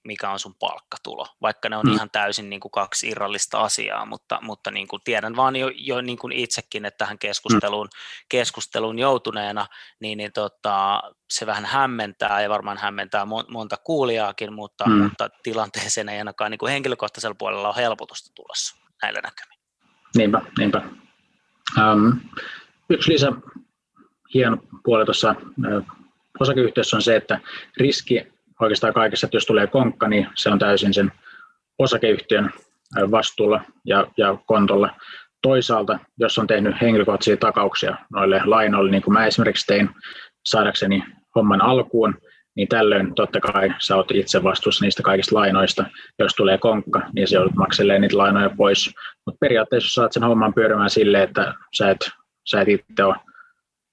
mikä on sun palkkatulo, vaikka ne on mm. ihan täysin niin kuin kaksi irrallista asiaa, mutta, mutta niin kuin tiedän vaan jo, jo niin kuin itsekin, että tähän keskusteluun, keskusteluun joutuneena, niin, niin tota, se vähän hämmentää ja varmaan hämmentää monta kuulijaakin, mutta, mm. mutta tilanteeseen ei ainakaan niin kuin henkilökohtaisella puolella ole helpotusta tulossa näillä näkymin. Niinpä, niinpä. Um, yksi lisä hieno puoli tuossa osakeyhtiössä on se, että riski oikeastaan kaikessa, että jos tulee konkka, niin se on täysin sen osakeyhtiön vastuulla ja, ja kontolla. Toisaalta, jos on tehnyt henkilökohtaisia takauksia noille lainoille, niin kuin mä esimerkiksi tein saadakseni homman alkuun, niin tällöin totta kai sä oot itse vastuussa niistä kaikista lainoista. Jos tulee konkka, niin sä joudut makselemaan niitä lainoja pois. Mutta periaatteessa saat sen homman pyörimään silleen, että sä et, sä et itse ole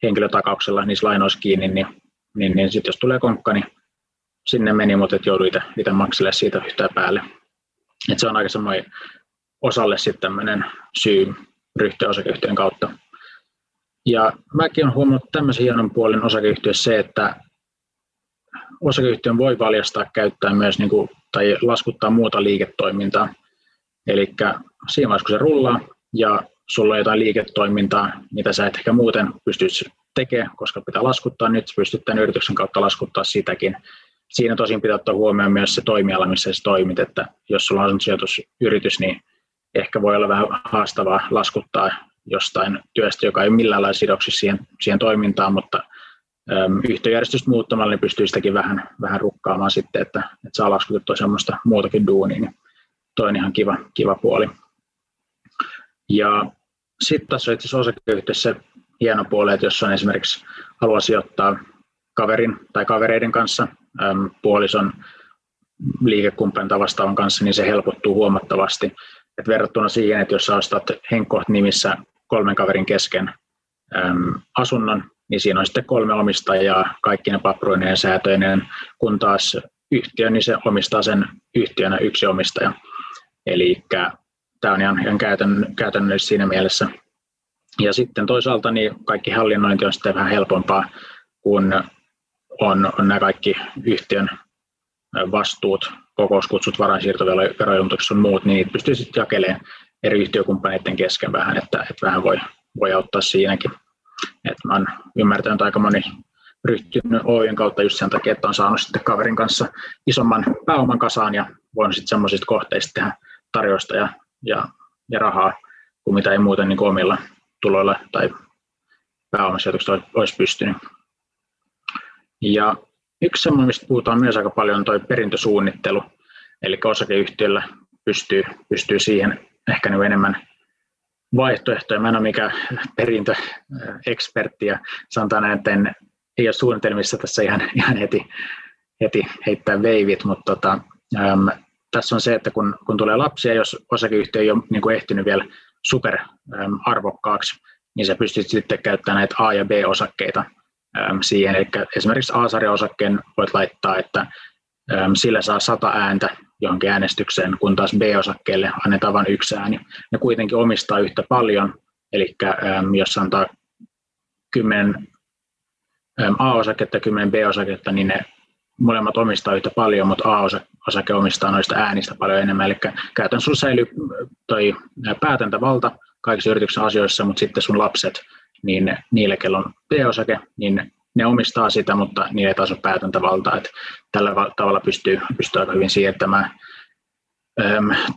henkilötakauksella niissä lainoissa kiinni, niin Niin, niin sitten jos tulee konkka, niin sinne meni, mutta et joudu itse makselemaan siitä yhtään päälle. Et se on aika semmoinen osalle sitten tämmöinen syy ryhtyä osakeyhtiön kautta. Ja mäkin olen huomannut tämmöisen hienon puolen osakeyhtiössä se, että osakeyhtiön voi valjastaa käyttää myös niin kuin, tai laskuttaa muuta liiketoimintaa. Eli siinä vaiheessa, kun se rullaa ja sulla on jotain liiketoimintaa, mitä sä et ehkä muuten pystyisi tekee, koska pitää laskuttaa nyt, pystyt tämän yrityksen kautta laskuttaa sitäkin. Siinä tosin pitää ottaa huomioon myös se toimiala, missä sä toimit, että jos sulla on asuntosijoitusyritys, niin ehkä voi olla vähän haastavaa laskuttaa jostain työstä, joka ei millään lailla sidoksissa siihen, siihen toimintaan, mutta äm, yhtiöjärjestystä muuttamalla niin pystyy sitäkin vähän, vähän rukkaamaan sitten, että, että saa laskutettua semmoista muutakin duunia, niin toi on ihan kiva, kiva puoli. Ja sitten tässä on itse asiassa osakeyhtiössä hieno puoli, että jos on esimerkiksi haluaa sijoittaa kaverin tai kavereiden kanssa, äm, puolison liikekumppanin tai vastaavan kanssa, niin se helpottuu huomattavasti. Et verrattuna siihen, että jos ostat henkkoht nimissä kolmen kaverin kesken äm, asunnon, niin siinä on sitten kolme omistajaa, kaikki ne papruineen ja säätöineen, kun taas yhtiö, niin se omistaa sen yhtiönä yksi omistaja. Eli tämä on ihan, ihan käytännöllistä siinä mielessä. Ja sitten toisaalta niin kaikki hallinnointi on sitten vähän helpompaa, kun on, on nämä kaikki yhtiön vastuut, kokouskutsut, varainsiirtoveroilmoitukset ja muut, niin niitä pystyy sitten jakelemaan eri yhtiökumppaneiden kesken vähän, että, että vähän voi, voi auttaa siinäkin. Et mä oon ymmärtänyt, aika moni ryhtynyt Oyn kautta just sen takia, että on saanut sitten kaverin kanssa isomman pääoman kasaan ja voinut sitten semmoisista kohteista tehdä tarjosta ja, ja, ja rahaa, kuin mitä ei muuten niin kuin omilla tuloilla tai pääomasijoituksella olisi pystynyt. Ja yksi semmoinen, mistä puhutaan myös aika paljon, on tuo perintösuunnittelu. Eli osakeyhtiöllä pystyy, pystyy siihen ehkä niin enemmän vaihtoehtoja. Mä en ole mikään perintöekspertti ja sanotaan näin, että en, ei ole suunnitelmissa tässä ihan, ihan heti, heti heittää veivit, mutta tota, äm, tässä on se, että kun, kun tulee lapsia, jos osakeyhtiö ei ole niin kuin ehtinyt vielä super arvokkaaksi, niin sä pystyt sitten käyttämään näitä A- ja B-osakkeita siihen. Eli esimerkiksi A-sarjan osakkeen voit laittaa, että sillä saa sata ääntä johonkin äänestykseen, kun taas B-osakkeelle annetaan vain yksi ääni. Ne kuitenkin omistaa yhtä paljon, eli jos antaa kymmenen A-osaketta ja kymmenen B-osaketta, niin ne molemmat omistaa yhtä paljon, mutta A-osake omistaa noista äänistä paljon enemmän. Eli käytännössä sinulla säilyy toi päätäntävalta kaikissa yrityksen asioissa, mutta sitten sun lapset, niin niillä, kello on B-osake, niin ne omistaa sitä, mutta niillä ei taas ole päätäntävaltaa. Et tällä tavalla pystyy, pystyy aika hyvin siirtämään.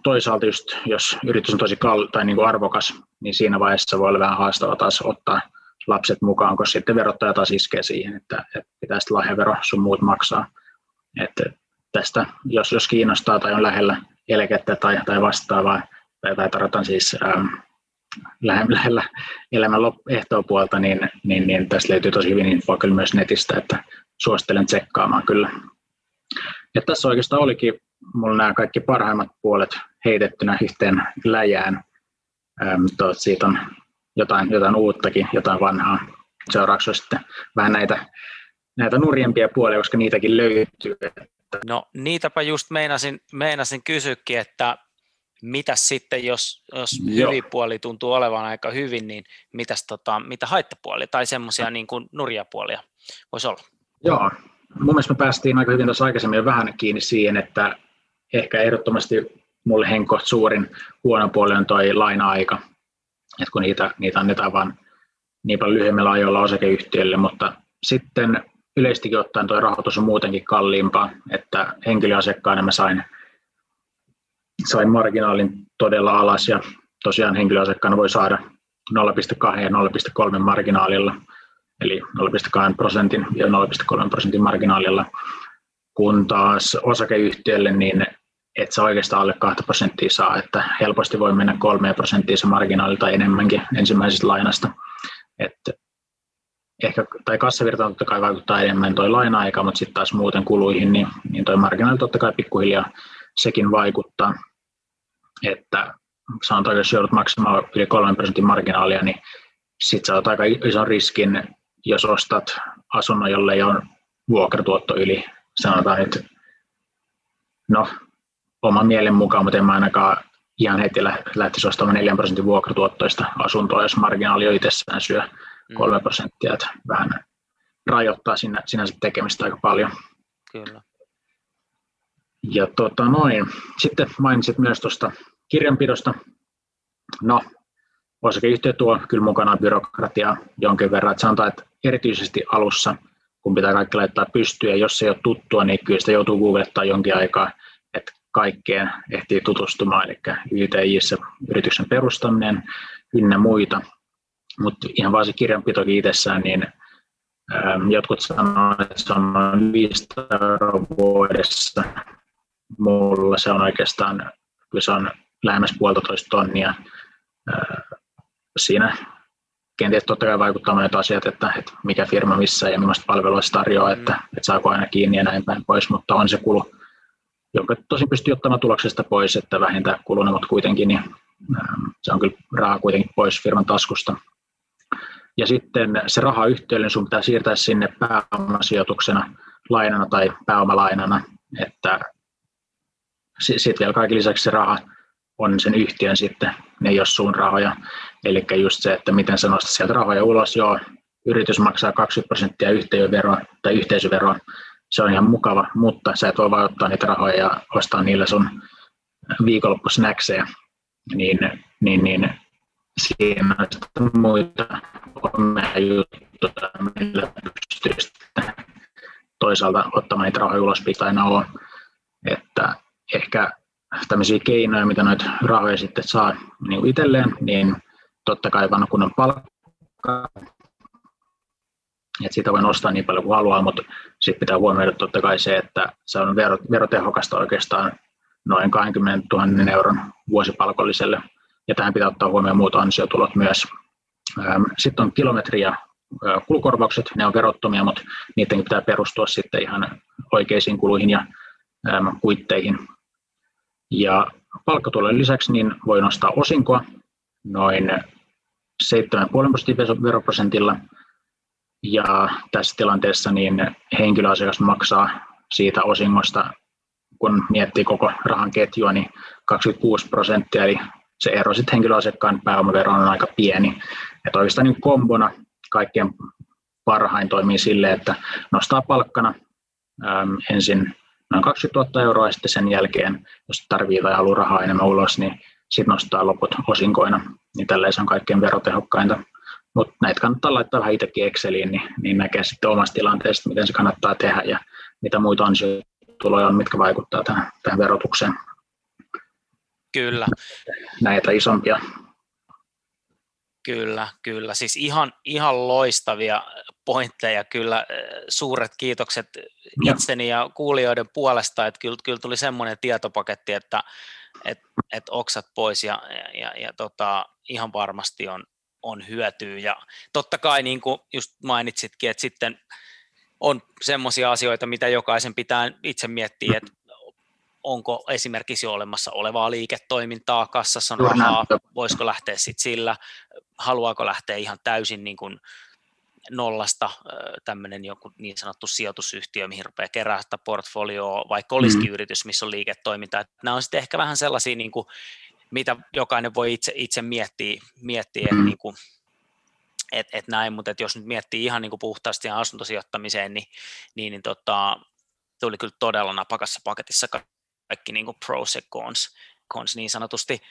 Toisaalta just, jos yritys on tosi kal- tai niin kuin arvokas, niin siinä vaiheessa voi olla vähän haastavaa taas ottaa lapset mukaan, koska sitten verottaja taas iskee siihen, että, että pitää sitten lahjavero sun muut maksaa. Että tästä, jos, jos kiinnostaa tai on lähellä eläkettä tai, tai vastaavaa, tai, tai tarvitaan siis ähm, lähellä elämän ehtoopuolta, niin, niin, niin tästä löytyy tosi hyvin infoa kyllä myös netistä, että suosittelen tsekkaamaan kyllä. Ja tässä oikeastaan olikin mulla nämä kaikki parhaimmat puolet heitettynä yhteen läjään. Ähm, to, siitä on Jotain, jotain uuttakin, jotain vanhaa. Seuraavaksi on sitten vähän näitä, näitä nurjempia puolia, koska niitäkin löytyy. No niitäpä just meinasin, meinasin kysyäkin, että mitäs sitten, jos, jos hyvin puoli tuntuu olevan aika hyvin, niin mitäs, tota, mitä haittapuolia tai semmoisia niin kuin nurjapuolia voisi olla? Joo, Mun mielestä me päästiin aika hyvin tuossa aikaisemmin vähän kiinni siihen, että ehkä ehdottomasti mulle henkot suurin huono puoli on toi laina-aika, että kun niitä, niitä annetaan vaan niin paljon lyhyemmillä ajoilla osakeyhtiölle, mutta sitten yleistikin ottaen tuo rahoitus on muutenkin kalliimpaa, että henkilöasiakkaana mä sain, sain marginaalin todella alas ja tosiaan henkilöasiakkaana voi saada nolla pilkku kaksi ja nolla pilkku kolme marginaalilla, eli nolla pilkku kaksi prosentin ja nolla pilkku kolme prosentin marginaalilla, kun taas osakeyhtiölle niin et sä oikeastaan alle kaksi prosenttia saa, että helposti voi mennä kolme prosenttia se marginaali tai enemmänkin ensimmäisestä lainasta. Että ehkä, tai kassavirtaan totta kai vaikuttaa enemmän toi laina-aika, mutta sitten taas muuten kuluihin, niin, niin toi marginaali totta kai pikkuhiljaa sekin vaikuttaa. Että sanotaan, jos joudut maksamaan yli kolme prosentin marginaalia, niin sitten sä oot aika ison riskin, jos ostat asunnon, jolle ei ole vuokratuotto yli, sanotaan nyt, no oman mielen mukaan, mutta en mä ainakaan ihan heti lähtisi ostamaan neljä prosentin vuokratuottoista asuntoa, jos marginaali on itsessään syö kolme prosenttia, että vähän rajoittaa sinä, sinänsä tekemistä aika paljon. Kyllä. Ja tota noin, sitten mainitsit myös tuosta kirjanpidosta. No, osakeyhtiö tuo kyllä mukanaan byrokratiaa jonkin verran, että sanotaan, että erityisesti alussa, kun pitää kaikki laittaa pystyyn, ja jos se ei ole tuttua, niin kyllä sitä joutuu googlettaa jonkin aikaa, että kaikkeen ehtii tutustumaan, eli Y T I:ssä yrityksen perustaminen ynnä muita, mutta ihan vaan se kirjanpitokin itsessään, niin jotkut sanovat, että se on viisi euroa vuodessa, mulla se on oikeastaan, kyllä se on lähemmäs puolitoista tonnia, siinä kenties totta kai vaikuttaa monet asiat, että, että mikä firma missä ja millaista palvelua se tarjoaa, että, että saako aina kiinni ja näin päin pois, mutta on se kulu, jonka tosin pystyy ottamaan tuloksesta pois, että vähentää kuluna, mutta kuitenkin niin se on kyllä rahaa kuitenkin pois firman taskusta. Ja sitten se raha yhtiölle sun pitää siirtää sinne pääomasijoituksena, lainana tai pääomalainana, että sitten vielä kaiken lisäksi se raha on sen yhtiön sitten, ne ei ole sun rahoja. Eli just se, että miten sä nostat sieltä rahoja ulos, joo, yritys maksaa kaksikymmentä prosenttia yhteisöveroa tai yhteisöveroa, se on ihan mukava, mutta sä et voi vaan ottaa niitä rahoja ja ostaa niillä sun viikonloppusnäksejä, niin, niin, niin siinä on sitten muita omia juttuja, millä pystyy sitten toisaalta ottamaan niitä rahoja ulos, pitää aina ole. Että ehkä tämmöisiä keinoja, mitä noita rahoja sitten saa niin itselleen, niin totta kai vaan kun on palkkaa, että siitä voi nostaa niin paljon kuin haluaa, mutta sitten pitää huomioida totta kai se, että se on verotehokasta oikeastaan noin kaksikymmentätuhatta euron vuosipalkolliselle. Ja tähän pitää ottaa huomioon muut ansiotulot myös. Sitten on kilometri- ja kulukorvaukset, ne on verottomia, mutta niidenkin pitää perustua sitten ihan oikeisiin kuluihin ja kuitteihin. Ja palkkatulojen lisäksi niin voi nostaa osinkoa noin seitsemän pilkku viisi prosentin veroprosentilla. Ja tässä tilanteessa niin henkilöasiakas maksaa siitä osingosta, kun miettii koko rahan ketjua, niin kaksikymmentäkuusi prosenttia, eli se ero sitten henkilöasiakkaan pääomaveroon on aika pieni. Et oikeastaan niin kombona kaikkien parhain toimii silleen, että nostaa palkkana äm, ensin noin kaksikymmentätuhatta euroa ja sitten sen jälkeen, jos tarvitsee tai haluaa rahaa enemmän ulos, niin sitten nostaa loput osinkoina, niin tälleen se on kaikkein verotehokkainta. Mutta näitä kannattaa laittaa vähän itsekin Exceliin, niin, niin näkee sitten omasta tilanteesta, miten se kannattaa tehdä ja mitä muita ansiotuloja on, mitkä vaikuttaa tähän, tähän verotukseen. Kyllä. Näitä isompia. Kyllä, kyllä. Siis ihan, ihan loistavia pointteja. Kyllä suuret kiitokset itseni ja kuulijoiden puolesta, että kyllä, kyllä tuli semmoinen tietopaketti, että et, et oksat pois ja, ja, ja tota, ihan varmasti on on hyötyä ja totta kai niin kuin just mainitsitkin, että sitten on semmoisia asioita, mitä jokaisen pitää itse miettiä, että onko esimerkiksi jo olemassa olevaa liiketoimintaa, kassassa on rahaa, voisiko lähteä sitten sillä, haluaako lähteä ihan täysin niin kuin nollasta tämmöinen joku niin sanottu sijoitusyhtiö, mihin rupeaa keräämään portfolioa, vaikka olisikin mm. yritys, missä on liiketoimintaa. Nämä on sitten ehkä vähän sellaisia niin kuin mitä jokainen voi itse, itse miettiä, miettiä mm. että niin kuin Et, et näin, mutta et jos nyt miettii ihan niin kuin puhtaasti ihan asuntosijoittamiseen, niin, niin, niin tota, tuli kyllä todella napakassa paketissa kaikki niin kuin pros ja cons, cons niin sanotusti.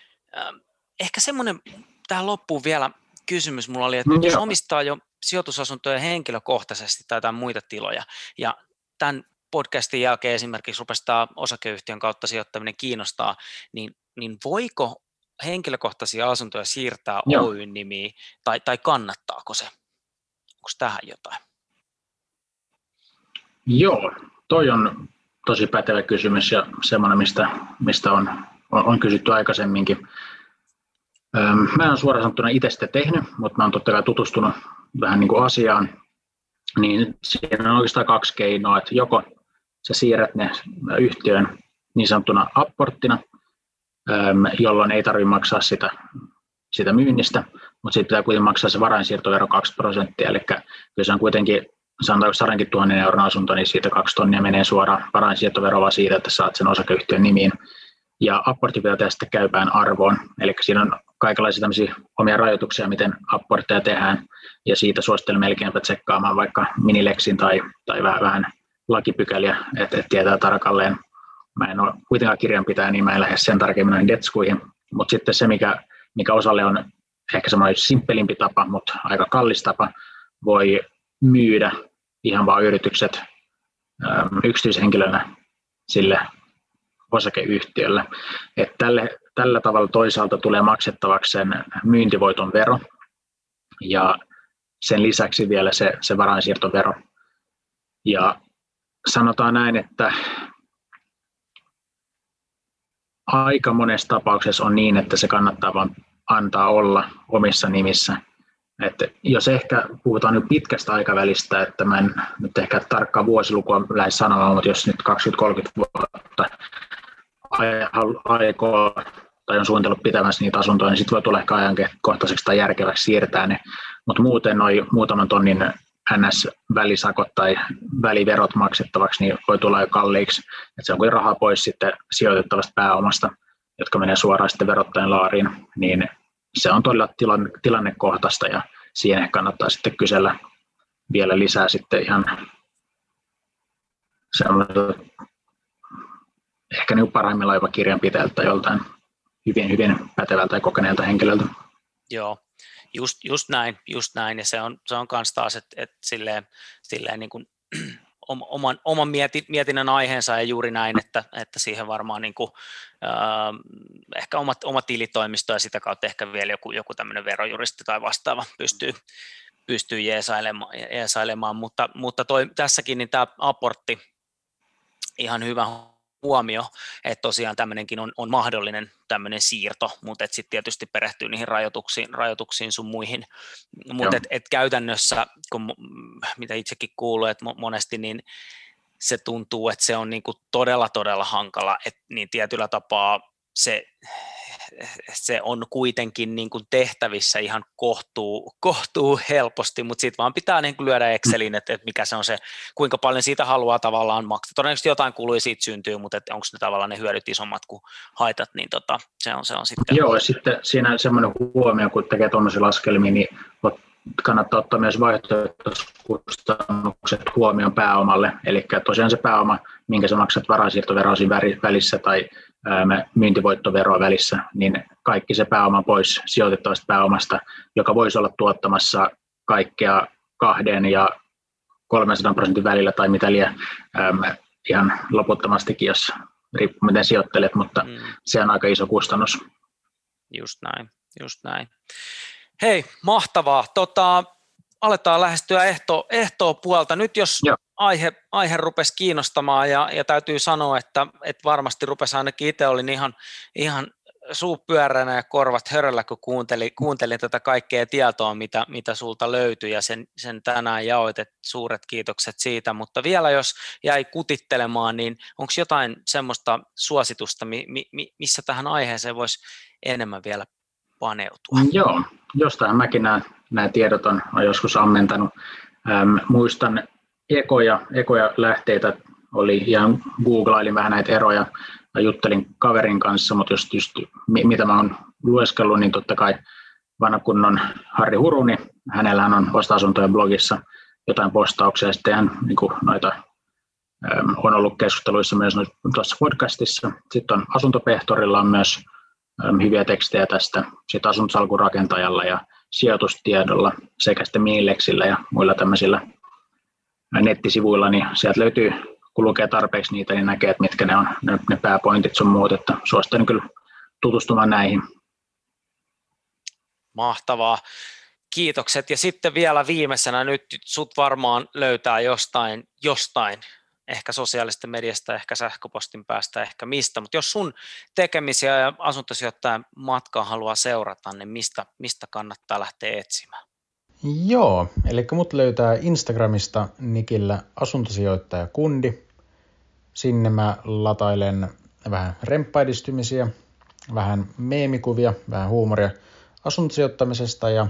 Ehkä semmoinen tähän loppuun vielä kysymys mulla oli, että no, jos omistaa jo sijoitusasuntoja henkilökohtaisesti tai jotain muita tiloja, ja tämän podcastin jälkeen esimerkiksi rupesi tämä osakeyhtiön kautta sijoittaminen kiinnostaa, niin, niin voiko henkilökohtaisia asuntoja siirtää Oy-nimiin, tai, tai kannattaako se? Onko tähän jotain? Joo, toi on tosi pätevä kysymys ja semmoinen, mistä, mistä on, on, on kysytty aikaisemminkin. Öm, mä en suoraan sanottuna itse sitä tehnyt, mutta mä oon totta kai tutustunut vähän niin kuin asiaan. Niin siinä on oikeastaan kaksi keinoa, että joko sä siirrät ne yhtiön niin sanottuna apporttina, jolloin ei tarvitse maksaa sitä, sitä myynnistä, mutta sitten pitää kuitenkin maksaa se varainsiirtovero kaksi prosenttia, eli kyllä se on kuitenkin, sanotaanko sadankin tuhannen euron asunto, niin siitä kaksi tonnia menee suoraan varainsiirtoveroa siitä, että saat sen osakeyhtiön nimiin, ja apportti pitää tehdä sitten käypään arvoon, eli siinä on kaikenlaisia tämmöisiä omia rajoituksia, miten apportteja tehdään, ja siitä suosittelen melkeinpä tsekkaamaan vaikka minileksin tai, tai vähän, vähän lakipykäliä, että et tietää tarkalleen. Mä en ole kuitenkaan kirjanpitäjä, niin mä en lähde sen tarkemmin noihin detskuihin, mutta sitten se, mikä, mikä osalle on ehkä semmoinen simppelimpi tapa, mutta aika kallis tapa, voi myydä ihan vaan yritykset äm, yksityishenkilönä sille osakeyhtiölle. Et tälle, tällä tavalla toisaalta tulee maksettavaksi sen myyntivoiton vero ja sen lisäksi vielä se, se varainsiirtovero. Ja sanotaan näin, että aika monessa tapauksessa on niin, että se kannattaa vaan antaa olla omissa nimissä. Että jos ehkä puhutaan nyt pitkästä aikavälistä, että mä en nyt ehkä tarkkaa vuosilukua lähde sanomaan, mutta jos nyt kaksikymmentä kolmekymmentä vuotta aikoo tai on suunnitellut pitävänsä niitä asuntoja, niin sitten voi tulla ehkä ajankohtaiseksi tai järkeväksi siirtää ne. Mutta muuten noin muutaman tonnin N S-välisakot tai väliverot maksettavaksi, niin voi tulla jo kalliiksi. Et se on kuin rahaa pois sitten sijoitettavasta pääomasta, jotka menee suoraan sitten verottajan laariin, niin se on todella tilanne, tilannekohtaista ja siihen kannattaa sitten kysellä vielä lisää sitten ihan semmoiselta ehkä niin parhaimmillaan jopa kirjanpitäjältä joltain hyvin, hyvin pätevältä ja kokeneelta henkilöltä. Joo. Just, just näin, just näin, ja se on, se on kans taas, että et silleen, silleen niin kuin oman, oman mieti, mietinnän aiheensa ja juuri näin, että, että siihen varmaan niin kuin, äh, ehkä oma, oma tilitoimisto ja sitä kautta ehkä vielä joku, joku tämmöinen verojuristi tai vastaava pystyy, pystyy jeesailemaan, jeesailemaan, mutta, mutta toi, tässäkin niin tämä aportti, ihan hyvä huomio, että tosiaan tämmöinenkin on, on mahdollinen tämmöinen siirto, mutta et sitten tietysti perehtyy niihin rajoituksiin, rajoituksiin sun muihin, mutta et, et käytännössä, kun, mitä itsekin kuuluu, että monesti niin se tuntuu, että se on niinku todella todella hankala, että niin tietyllä tapaa se, se on kuitenkin niinku tehtävissä ihan kohtuu, kohtuu helposti, mutta sitten vaan pitää niinku lyödä Exceliin, että et mikä se on se, kuinka paljon siitä haluaa tavallaan maksaa. Todennäköisesti jotain kuluja siitä syntyy, mutta onko ne tavallaan ne hyödyt isommat kuin haitat, niin tota, se on se on sitten. Joo, ja sitten siinä on semmoinen huomio, kun tekee tuollaisia laskelmia, niin kannattaa ottaa myös vaihtoehtoiskustannukset huomioon pääomalle, eli tosiaan se pääoma, minkä sä maksat varainsiirtoveroa välissä tai myyntivoittoveroa välissä, niin kaikki se pääoma pois sijoitettavasta pääomasta, joka voisi olla tuottamassa kaikkea kahden ja kolmensadan prosentin välillä tai mitä liian ihan loputtomastikin, jos riippuu miten sijoittelet, mutta mm. se on aika iso kustannus. Just näin, just näin. Hei, mahtavaa. Tota, aletaan lähestyä ehto, ehtoa puolta. Nyt jos Joo. aihe, aihe rupesi kiinnostamaan ja, ja täytyy sanoa, että, että varmasti rupesi ainakin itse olin ihan, ihan suu pyöränä ja korvat höröllä, kun kuuntelin, kuuntelin tätä kaikkea tietoa, mitä, mitä sulta löytyi ja sen, sen tänään jaoit. Et suuret kiitokset siitä, mutta vielä jos jäi kutittelemaan, niin onko jotain semmoista suositusta, mi, mi, missä tähän aiheeseen voisi enemmän vielä paneutua? Joo, jostain mäkin nämä, nämä tiedot on, on joskus ammentanut. Ähm, muistan ekoja, ekoja lähteitä, oli ihan googlailin vähän näitä eroja ja juttelin kaverin kanssa, mutta jos just, mitä mä oon lueskellut, niin totta kai vanhakunnon Harri Uruki, hänellä on osta-asuntojen blogissa jotain postauksia, sitten hän niin kuin noita on ollut keskusteluissa myös tuossa podcastissa. Sitten on Asuntopehtorilla on myös hyviä tekstejä tästä, sitten Asuntosalkun rakentajalla ja sijoitustiedolla sekä sitten Miileksillä ja muilla tämmöisillä nettisivuilla, niin sieltä löytyy, kun lukee tarpeeksi niitä, niin näkee, että mitkä ne on, ne pääpointit sun muut, että suosittelen kyllä tutustumaan näihin. Mahtavaa. Kiitokset. Ja sitten vielä viimeisenä nyt sut varmaan löytää jostain, jostain. Ehkä sosiaalisesta mediasta, ehkä sähköpostin päästä, ehkä mistä. Mutta jos sun tekemisiä ja asuntosijoittajan matkaa haluaa seurata, niin mistä, mistä kannattaa lähteä etsimään? Joo, eli mut löytää Instagramista nikillä asuntosijoittajakundi. Sinne mä latailen vähän remppaidistymisiä, vähän meemikuvia, vähän huumoria asuntosijoittamisesta ja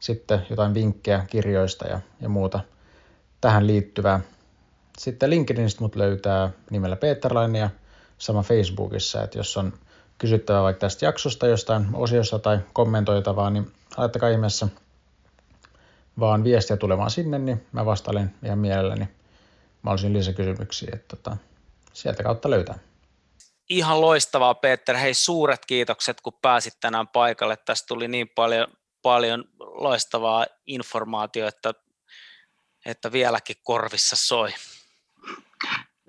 sitten jotain vinkkejä kirjoista ja, ja muuta tähän liittyvää. Sitten LinkedInistä mut löytää nimellä Peter Laine ja sama Facebookissa, että jos on kysyttävää vaikka tästä jaksosta jostain osiosta tai kommentoitavaa, niin laittakaa ihmeessä vaan viestiä tulemaan sinne, niin mä vastailen ihan mielelläni mahdollisiin lisäkysymyksiä, että tota, sieltä kautta löytää. Ihan loistavaa, Peter. Hei, suuret kiitokset, kun pääsit tänään paikalle. Tässä tuli niin paljon, paljon loistavaa informaatiota, että, että vieläkin korvissa soi.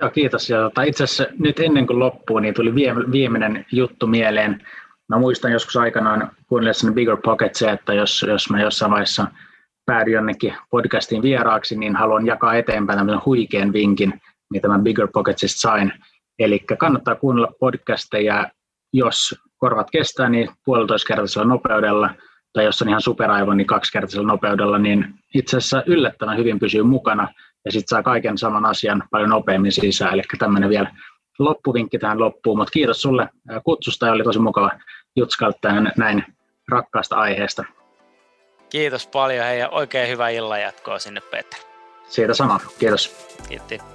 Joo, kiitos. Ja tota, itse asiassa nyt ennen kuin loppuu, niin tuli viimeinen juttu mieleen. Mä muistan joskus aikanaan kuunnellessani BiggerPocketsia, että jos, jos mä jossain vaiheessa päädyin jonnekin podcastin vieraaksi, niin haluan jakaa eteenpäin tämmöisen huikean vinkin, mitä mä BiggerPocketsista sain. Eli kannattaa kuunnella podcasteja, jos korvat kestää, niin puolitoiskertaisella nopeudella, tai jos on ihan superaivo, niin kaksikertaisella nopeudella, niin itse asiassa yllättävän hyvin pysyy mukana, ja sitten saa kaiken saman asian paljon nopeammin sisään. Eli tämmöinen vielä loppuvinkki tähän loppuun, mutta kiitos sulle kutsusta, ja oli tosi mukava jutskailla tähän näin rakkaasta aiheesta. Kiitos paljon, hei, ja oikein hyvää illan jatkoa sinne, Peter. Siitä samaa, kiitos. Kiitti.